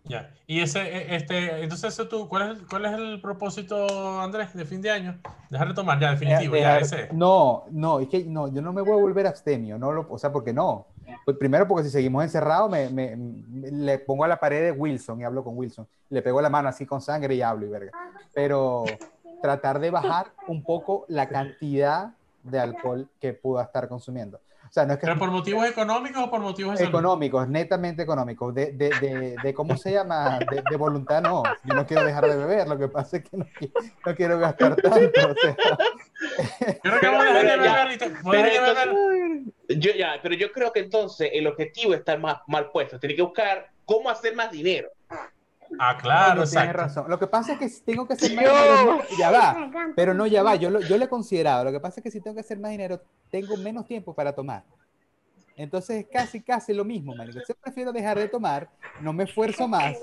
Ya. Y ese, este, entonces tú, ¿cuál es, cuál es el propósito, Andrés, de fin de año? Dejar de tomar, ya, definitivo, de, de, ya, ese. No, no, es que no, yo no me voy a volver abstemio, no lo, o sea, porque no. Pues primero, porque si seguimos encerrados, me, me, me, le pongo a la pared de Wilson y hablo con Wilson. Le pego la mano así con sangre y hablo y verga. Pero tratar de bajar un poco la cantidad de alcohol que pueda estar consumiendo. O sea, no es que... ¿Pero por motivos económicos o por motivos de salud? Económicos, netamente económicos. De, de, de, de ¿cómo se llama? De, de voluntad, no. Yo no quiero dejar de beber. Lo que pasa es que no, no quiero gastar tanto. O sea. Yo no quiero dejar de beber. Y te... pero, entonces, yo, ya, pero yo creo que entonces el objetivo está más mal puesto. Tiene que buscar cómo hacer más dinero. Ah, claro, no, exacto. Tienes razón. Lo que pasa es que tengo que hacer más dinero. Ya va. Pero no, ya va. Yo lo, yo lo he considerado. Lo que pasa es que si tengo que hacer más dinero, tengo menos tiempo para tomar. Entonces es casi, casi lo mismo, marico. Yo prefiero dejar de tomar, no me esfuerzo más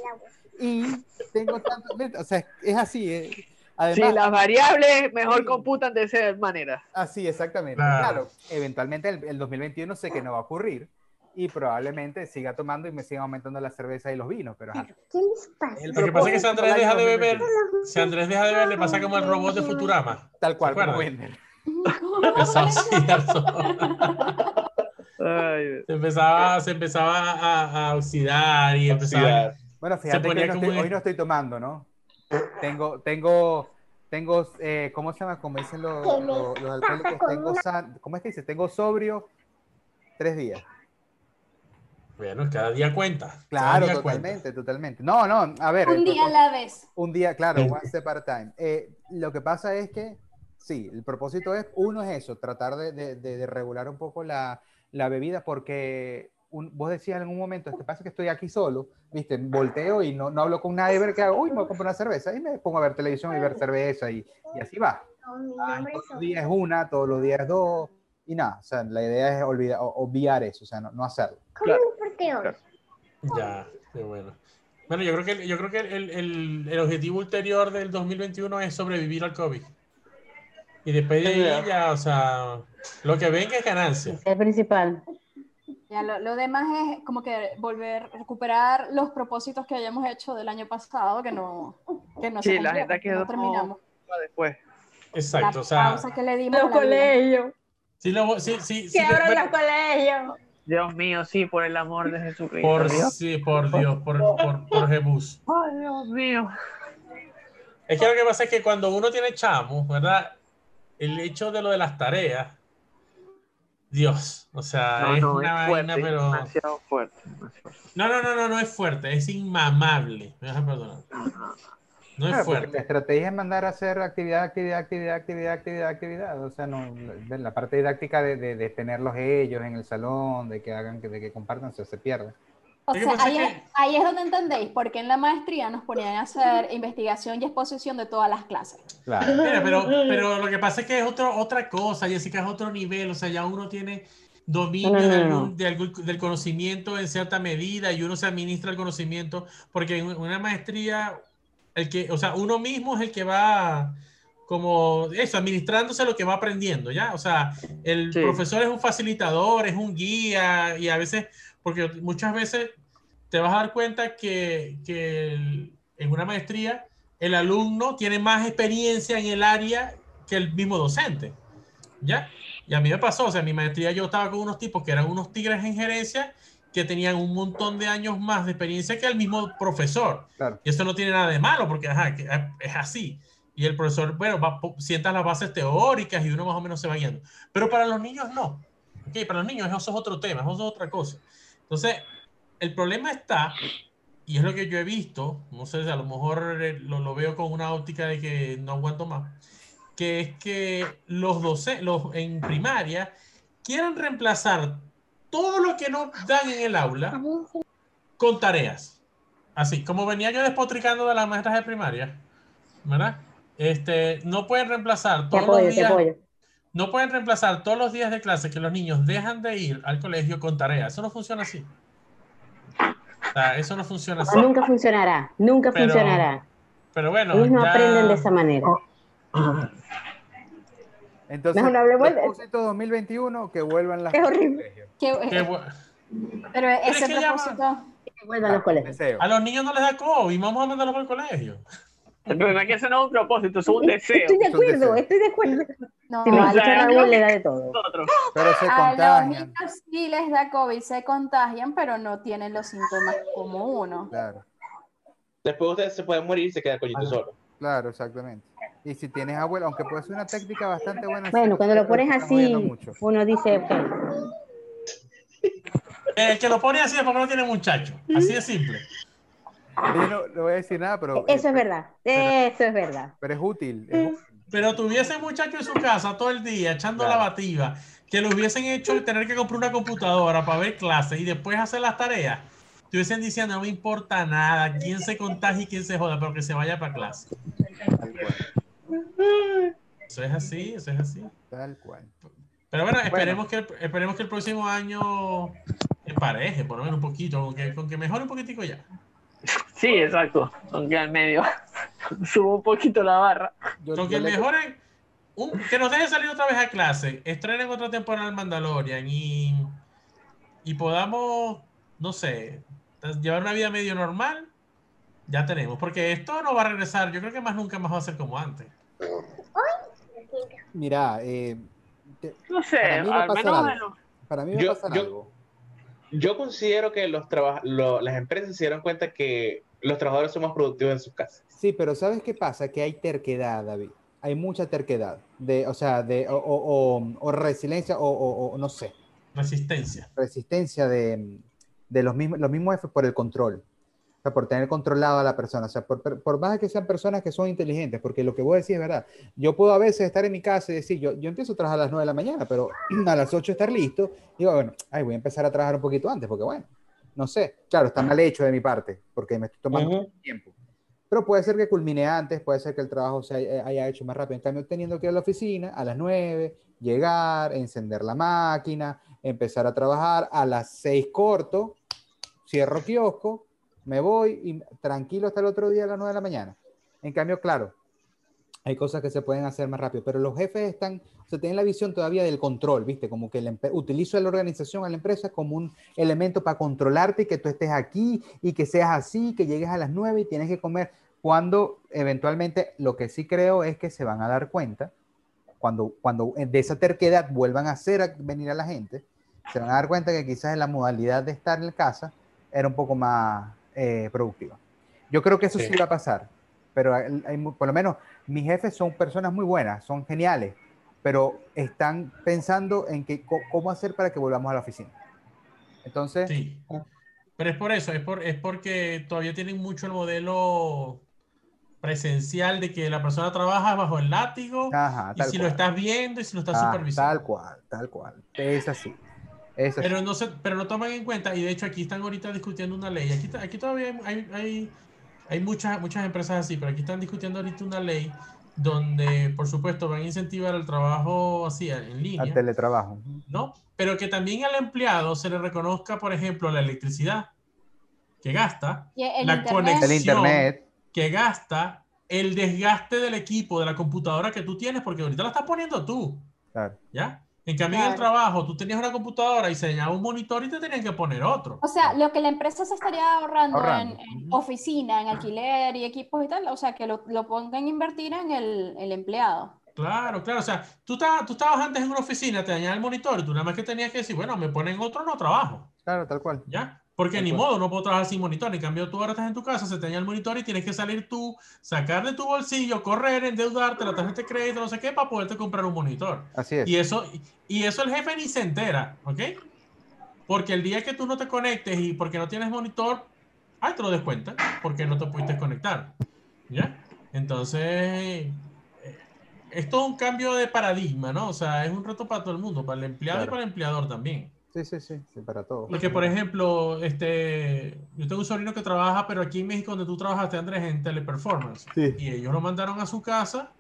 y tengo tanto... O sea, es así. ¿eh? Además, sí, las variables mejor sí. computan de esa manera. Así, exactamente. Claro, claro, eventualmente el, el dos mil veintiuno sé que no va a ocurrir y probablemente siga tomando y me sigan aumentando la cerveza y los vinos. Pero, ajá. ¿Qué les pasa? Lo que pasa es que si Andrés deja de beber, si Andrés deja de beber, le pasa como el robot de Futurama. Tal cual, como Wender. Empezaba se empezaba, se empezaba a, a oxidar y empezaba. Bueno, fíjate que hoy no, estoy, hoy no estoy tomando, ¿no? Tengo, tengo, tengo, eh, ¿cómo se llama? Como dicen los, los, los alcohólicos, tengo san, ¿cómo es que dice? Tengo sobrio tres días. Bueno, cada día cuenta. Claro, día totalmente, cuenta. totalmente. No, no, a ver. Un día a la vez. Un día, claro, sí. One step at a time. Eh, lo que pasa es que, sí, el propósito es, uno es eso, tratar de, de, de regular un poco la, la bebida, porque un, vos decías en algún momento, es que pasa que estoy aquí solo, viste, volteo y no, no hablo con nadie, ver qué hago, uy, me voy a comprar una cerveza, y me pongo a ver televisión y ver cerveza, y, y así va. Ah, todos los días es una, todos los días es dos, y nada, o sea, la idea es olvidar, obviar eso, o sea, no, no hacerlo. Claro. Claro. Ya, qué bueno. Bueno, yo creo que, yo creo que el, el, el objetivo ulterior del dos mil veintiuno es sobrevivir al COVID. Y después de ahí ya, o sea, lo que venga es ganancia. Es principal. Ya, lo, lo demás es como que volver, recuperar los propósitos que hayamos hecho del año pasado, que no, que no sí, se cumplieron, la que no terminamos. Después. Exacto, la o sea. Pausa que le dimos los colegios. Sí, lo, sí, sí, sí, que abran los colegios. Dios mío, sí, por el amor de Jesucristo. Por Dios. Sí, por Dios, por, por, por Jesús. Ay, Dios mío. Es que lo que pasa es que cuando uno tiene chamos, ¿verdad? El hecho de lo de las tareas, Dios, o sea, no, es no, una es fuerte, vaina, pero... Demasiado fuerte, demasiado fuerte. No, no, no, no, no es fuerte, es inmamable. Me vas a perdonar. No es claro, fuerte. La estrategia es mandar a hacer actividad, actividad, actividad, actividad, actividad, actividad. O sea, no, la parte didáctica de, de, de tenerlos ellos en el salón, de que hagan, de que compartan, se, se pierde. O sea, ahí, que... ahí es donde entendéis, porque en la maestría nos ponían a hacer investigación y exposición de todas las clases. Claro. Mira, pero, pero lo que pasa es que es otro, otra cosa, Jessica, es otro nivel. O sea, ya uno tiene dominio no, no, no. De algún, de algún, del conocimiento en cierta medida y uno se administra el conocimiento, porque en una maestría... El que, o sea, uno mismo es el que va como eso, administrándose lo que va aprendiendo, ¿ya? O sea, el sí. profesor es un facilitador, es un guía, y a veces, porque muchas veces te vas a dar cuenta que, que el, en una maestría el alumno tiene más experiencia en el área que el mismo docente, ¿ya? Y a mí me pasó, o sea, en mi maestría yo estaba con unos tipos que eran unos tigres en gerencia, que tenían un montón de años más de experiencia que el mismo profesor. Claro. Y eso no tiene nada de malo, porque ajá, que, es así. Y el profesor, bueno, va, sienta las bases teóricas y uno más o menos se va guiando. Pero para los niños no. Okay, para los niños eso es otro tema, eso es otra cosa. Entonces, el problema está, y es lo que yo he visto, no sé, a lo mejor lo, lo veo con una óptica de que no aguanto más, que es que los docentes, los en primaria, quieren reemplazar todo lo que nos dan en el aula con tareas. Así, como venía yo despotricando de las maestras de primaria, ¿verdad? Este, no pueden reemplazar todos apoyo, los días, no pueden reemplazar todos los días de clase que los niños dejan de ir al colegio con tareas. Eso no funciona así. O sea, eso no funciona así. Nunca funcionará, nunca pero, funcionará. Pero bueno, ellos no ya... aprenden de esa manera. Entonces, no, no el propósito dos mil veintiuno, que vuelvan las... Es horrible. Que, que, pero ese es que propósito... Va... Que vuelvan ah, los colegios. A los niños no les da COVID, vamos a mandarlos al colegio. El problema es que ese no es un propósito, es un deseo. Estoy de acuerdo, estoy de acuerdo. No, si no, a Raúl le da de todo. Pero se contagian. A los niños sí les da COVID, se contagian, pero no tienen los síntomas como uno. Claro. Después ustedes se pueden morir y se quedan coñito solo. Claro, exactamente. Y si tienes abuelo, aunque puede ser una técnica bastante buena. Bueno, cuando lo pones así, uno dice... El que lo pone así es porque no tiene muchacho. Así de simple. Yo no, no voy a decir nada, pero... Eso es verdad. Pero, eso es verdad. Pero es útil. Es útil. Pero tuviese muchacho en su casa todo el día echando claro. la bativa, que lo hubiesen hecho tener que comprar una computadora para ver clases y después hacer las tareas, estuviesen diciendo, no me importa nada, quién se contagia y quién se joda, pero que se vaya para clase. Eso es así, eso es así. Tal cual. Pero bueno, esperemos, bueno. Que, esperemos que el próximo año empareje, por lo menos un poquito, con que, con que mejore un poquitico ya. Sí, exacto. Aunque al medio subo un poquito la barra. Yo, so yo que le... mejoren, un, que nos dejen salir otra vez a clase, estrenen otra temporada al Mandalorian y, y podamos, no sé, llevar una vida medio normal. Ya tenemos, porque esto no va a regresar. Yo creo que más nunca más va a ser como antes. Mira, eh, te, no sé, para mí al menos algo. Para mí me yo, pasa yo, algo. Yo considero que los traba, lo, las empresas se dieron cuenta que los trabajadores son más productivos en sus casas. Sí, pero ¿sabes qué pasa? Que hay terquedad, David. Hay mucha terquedad. De, o sea, de, o, o, o, o resiliencia, o, o, o no sé. Resistencia. Resistencia de, de los mismos, los mismos jefes por el control. O sea, por tener controlado a la persona. O sea, por, por, por más que sean personas que son inteligentes, porque lo que voy a decir es verdad. Yo puedo a veces estar en mi casa y decir, yo, yo empiezo a trabajar a las nueve de la mañana, pero a las ocho estar listo. Digo, bueno, ay, voy a empezar a trabajar un poquito antes, porque bueno, no sé. Claro, está mal hecho de mi parte, porque me estoy tomando uh-huh. tiempo. Pero puede ser que culmine antes, puede ser que el trabajo se haya, haya hecho más rápido. En cambio, teniendo que ir a la oficina a las nueve, llegar, encender la máquina, empezar a trabajar, a las seis corto, cierro kiosco, me voy y tranquilo hasta el otro día a las nueve de la mañana. En cambio, claro, hay cosas que se pueden hacer más rápido, pero los jefes están, o sea, tienen la visión todavía del control, ¿viste? Como que el, utilizo a la organización, a la empresa como un elemento para controlarte y que tú estés aquí y que seas así, que llegues a las nueve y tienes que comer, cuando eventualmente lo que sí creo es que se van a dar cuenta, cuando, cuando de esa terquedad vuelvan a hacer venir a la gente, se van a dar cuenta que quizás en la modalidad de estar en casa era un poco más... Eh, productiva. Yo creo que eso sí, sí va a pasar, pero hay, hay, por lo menos mis jefes son personas muy buenas, son geniales, pero están pensando en que, co, cómo hacer para que volvamos a la oficina. Entonces... Sí, pero es por eso, es, por, es porque todavía tienen mucho el modelo presencial de que la persona trabaja bajo el látigo. Ajá, y si cual. Lo estás viendo y si lo estás ah, supervisando. Tal cual, tal cual. Es así. Pero no, se, pero no toman en cuenta, y de hecho aquí están ahorita discutiendo una ley, aquí, aquí todavía hay, hay, hay muchas, muchas empresas así, pero aquí están discutiendo ahorita una ley donde por supuesto van a incentivar el trabajo así en línea, al teletrabajo, ¿no? Pero que también al empleado se le reconozca, por ejemplo, la electricidad que gasta, la internet. Conexión el internet. Que gasta, el desgaste del equipo, de la computadora que tú tienes, porque ahorita la estás poniendo tú, claro. ¿Ya? En cambio, claro. En el trabajo, tú tenías una computadora y se dañaba un monitor y te tenían que poner otro. O sea, lo que la empresa se estaría ahorrando, ahorrando. En, en oficina, en alquiler y equipos y tal, o sea, que lo, lo pongan a invertir en el, el empleado. Claro, claro. O sea, tú, está, tú estabas antes en una oficina, te dañaba el monitor, y tú nada más que tenías que decir, bueno, me ponen otro, no trabajo. Claro, tal cual. ¿Ya? Porque tal ni cual. Modo, no puedo trabajar sin monitor. En cambio, tú ahora estás en tu casa, se te daña el monitor y tienes que salir tú, sacar de tu bolsillo, correr, endeudarte, la tarjeta de crédito, no sé qué, para poderte comprar un monitor. Así es. Y eso... Y eso el jefe ni se entera, ¿ok? Porque el día que tú no te conectes y porque no tienes monitor, ahí te lo descuentan porque no te pudiste conectar, ¿ya? Entonces, esto es un cambio de paradigma, ¿no? O sea, es un reto para todo el mundo, para el empleado claro. Y para el empleador también. Sí, sí, sí, sí, para todos. Porque, por ejemplo, este, yo tengo un sobrino que trabaja, pero aquí en México, donde tú trabajaste, Andrés, en Teleperformance. Sí. Y ellos lo mandaron a su casa...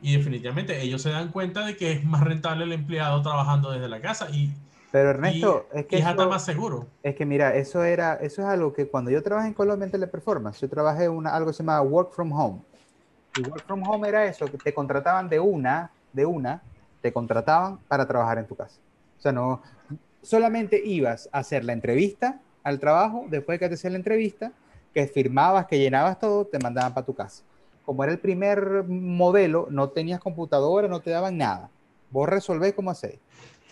Y definitivamente ellos se dan cuenta de que es más rentable el empleado trabajando desde la casa y, pero Ernesto, y, es que y es hasta más seguro. Es que mira, eso era, eso es algo que cuando yo trabajé en Colombia en Teleperformance, yo trabajé una, algo que se llamaba Work From Home. Y Work From Home era eso, que te contrataban de una, de una, te contrataban para trabajar en tu casa. O sea, no, solamente ibas a hacer la entrevista al trabajo, después de que te hacían la entrevista, que firmabas, que llenabas todo, te mandaban para tu casa. Como era el primer modelo, no tenías computadora, no te daban nada. Vos resolvés cómo hacéis.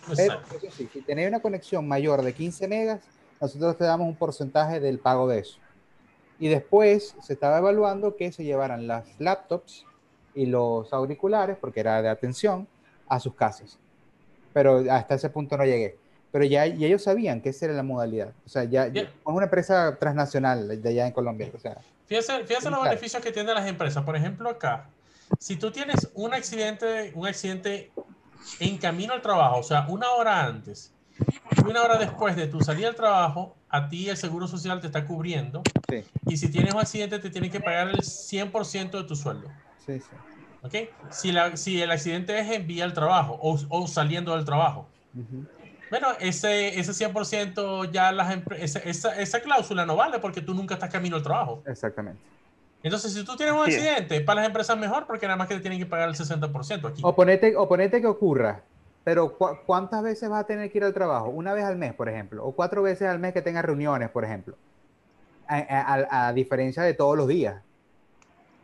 Pero eso sí, si tenéis una conexión mayor de quince megas, nosotros te damos un porcentaje del pago de eso. Y después se estaba evaluando que se llevaran las laptops y los auriculares, porque era de atención, a sus casas. Pero hasta ese punto no llegué. Pero ya, ya ellos sabían que esa era la modalidad. O sea, ya, ya es una empresa transnacional de allá en Colombia. O sea, Fíjense, fíjense los beneficios que tienen las empresas. Por ejemplo, acá, si tú tienes un accidente, un accidente en camino al trabajo, o sea, una hora antes y una hora después de tu salida al trabajo, a ti el Seguro Social te está cubriendo. Sí. Y si tienes un accidente, te tienen que pagar el cien por ciento de tu sueldo. Sí, sí. ¿Okay? Si, la, si el accidente es en vía al trabajo o, o saliendo del trabajo. Uh-huh. Bueno, ese, ese cien por ciento ya las esa, esa, esa cláusula no vale porque tú nunca estás camino al trabajo. Exactamente. Entonces, si tú tienes un accidente, para las empresas mejor, porque nada más que te tienen que pagar el sesenta por ciento aquí. O ponete, o ponete que ocurra, pero cu ¿cuántas veces vas a tener que ir al trabajo? Una vez al mes, por ejemplo, o cuatro veces al mes que tengas reuniones, por ejemplo, a, a, a, a diferencia de todos los días.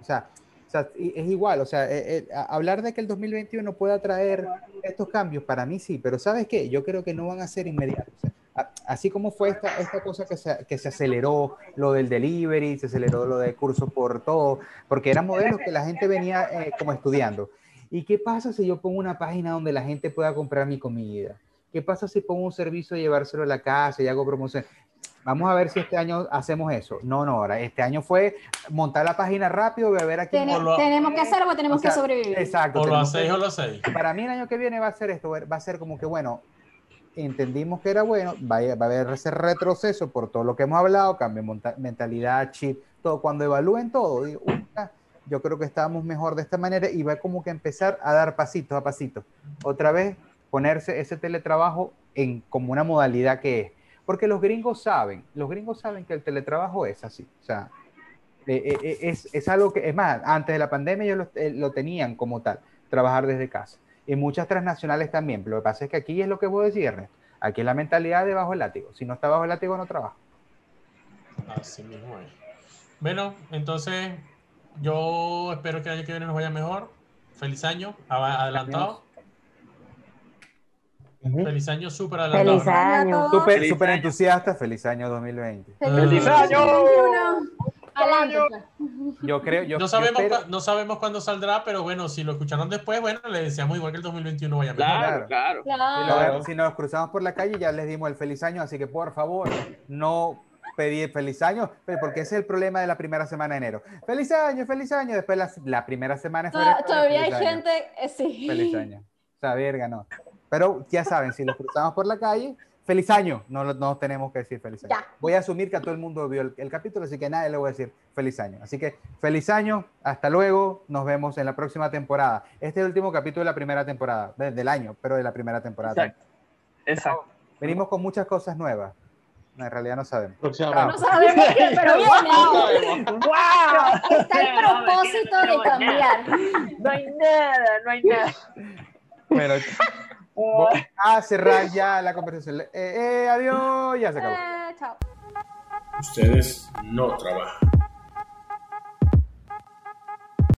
O sea, o sea es igual, o sea, eh, eh, hablar de que el dos mil veintiuno pueda traer estos cambios, para mí sí, pero ¿sabes qué? Yo creo que no van a ser inmediatos. O sea, así como fue esta, esta cosa que se, que se aceleró, lo del delivery, se aceleró lo de curso por todo, porque eran modelos que la gente venía eh, como estudiando. ¿Y qué pasa si yo pongo una página donde la gente pueda comprar mi comida? ¿Qué pasa si pongo un servicio de llevárselo a la casa y hago promoción? Vamos a ver si este año hacemos eso. No, no, ahora este año fue montar la página rápido, ver aquí. Ten, lo, tenemos que hacerlo porque tenemos o sea, que sobrevivir. Exacto. O lo hacéis o lo hacéis. Para mí el año que viene va a ser esto, va a ser como que bueno, entendimos que era bueno, va a, va a haber ese retroceso por todo lo que hemos hablado, cambio de mentalidad, chip, todo. Cuando evalúen todo, digo, yo creo que estábamos mejor de esta manera y va como que empezar a dar pasitos a pasitos. Otra vez, ponerse ese teletrabajo en, como una modalidad que es. Porque los gringos saben, los gringos saben que el teletrabajo es así. O sea, eh, eh, es, es algo que, es más, antes de la pandemia ellos lo, eh, lo tenían como tal, trabajar desde casa. Y muchas transnacionales también. Lo que pasa es que aquí es lo que vos decís, Ernesto. Aquí es la mentalidad de bajo el látigo. Si no está bajo el látigo, no trabaja. Así mismo es. Bueno, entonces yo espero que el año que viene nos vaya mejor. Feliz año, adelantado. Uh-huh. Feliz año, súper adelantado. Feliz año. Súper, súper entusiasta. Feliz año dos mil veinte. ¡Feliz, ¡Feliz año! dos mil veintiuno. Adelante. Yo creo, yo, no sabemos, yo espero... no sabemos cuándo saldrá, pero bueno, si lo escucharon después, bueno, le deseamos igual que el dos mil veintiuno vaya mejor. Claro, claro. claro. claro. Si nos cruzamos por la calle, ya les dimos el feliz año, así que por favor, no pedir feliz año, porque ese es el problema de la primera semana de enero. Feliz año, feliz año. Después la, la primera semana de febrero. Todavía hay año. gente, eh, sí. Feliz año. O sea, verga, no. Pero ya saben, si nos cruzamos por la calle. Feliz año, no, no tenemos que decir feliz año. Ya. Voy a asumir que a todo el mundo vio el, el capítulo, así que nadie le voy a decir feliz año. Así que feliz año, hasta luego, nos vemos en la próxima temporada. Este es el último capítulo de la primera temporada, del año, pero de la primera temporada. Exacto. Exacto. Venimos con muchas cosas nuevas. No, en realidad no sabemos. No sabemos qué, pero viene. ¡Wow! Está el propósito de cambiar. No hay nada, no hay nada. Bueno, oh. A cerrar ya la conversación. Eh, eh, adiós, ya se acabó. Eh, chao. Ustedes no trabajan.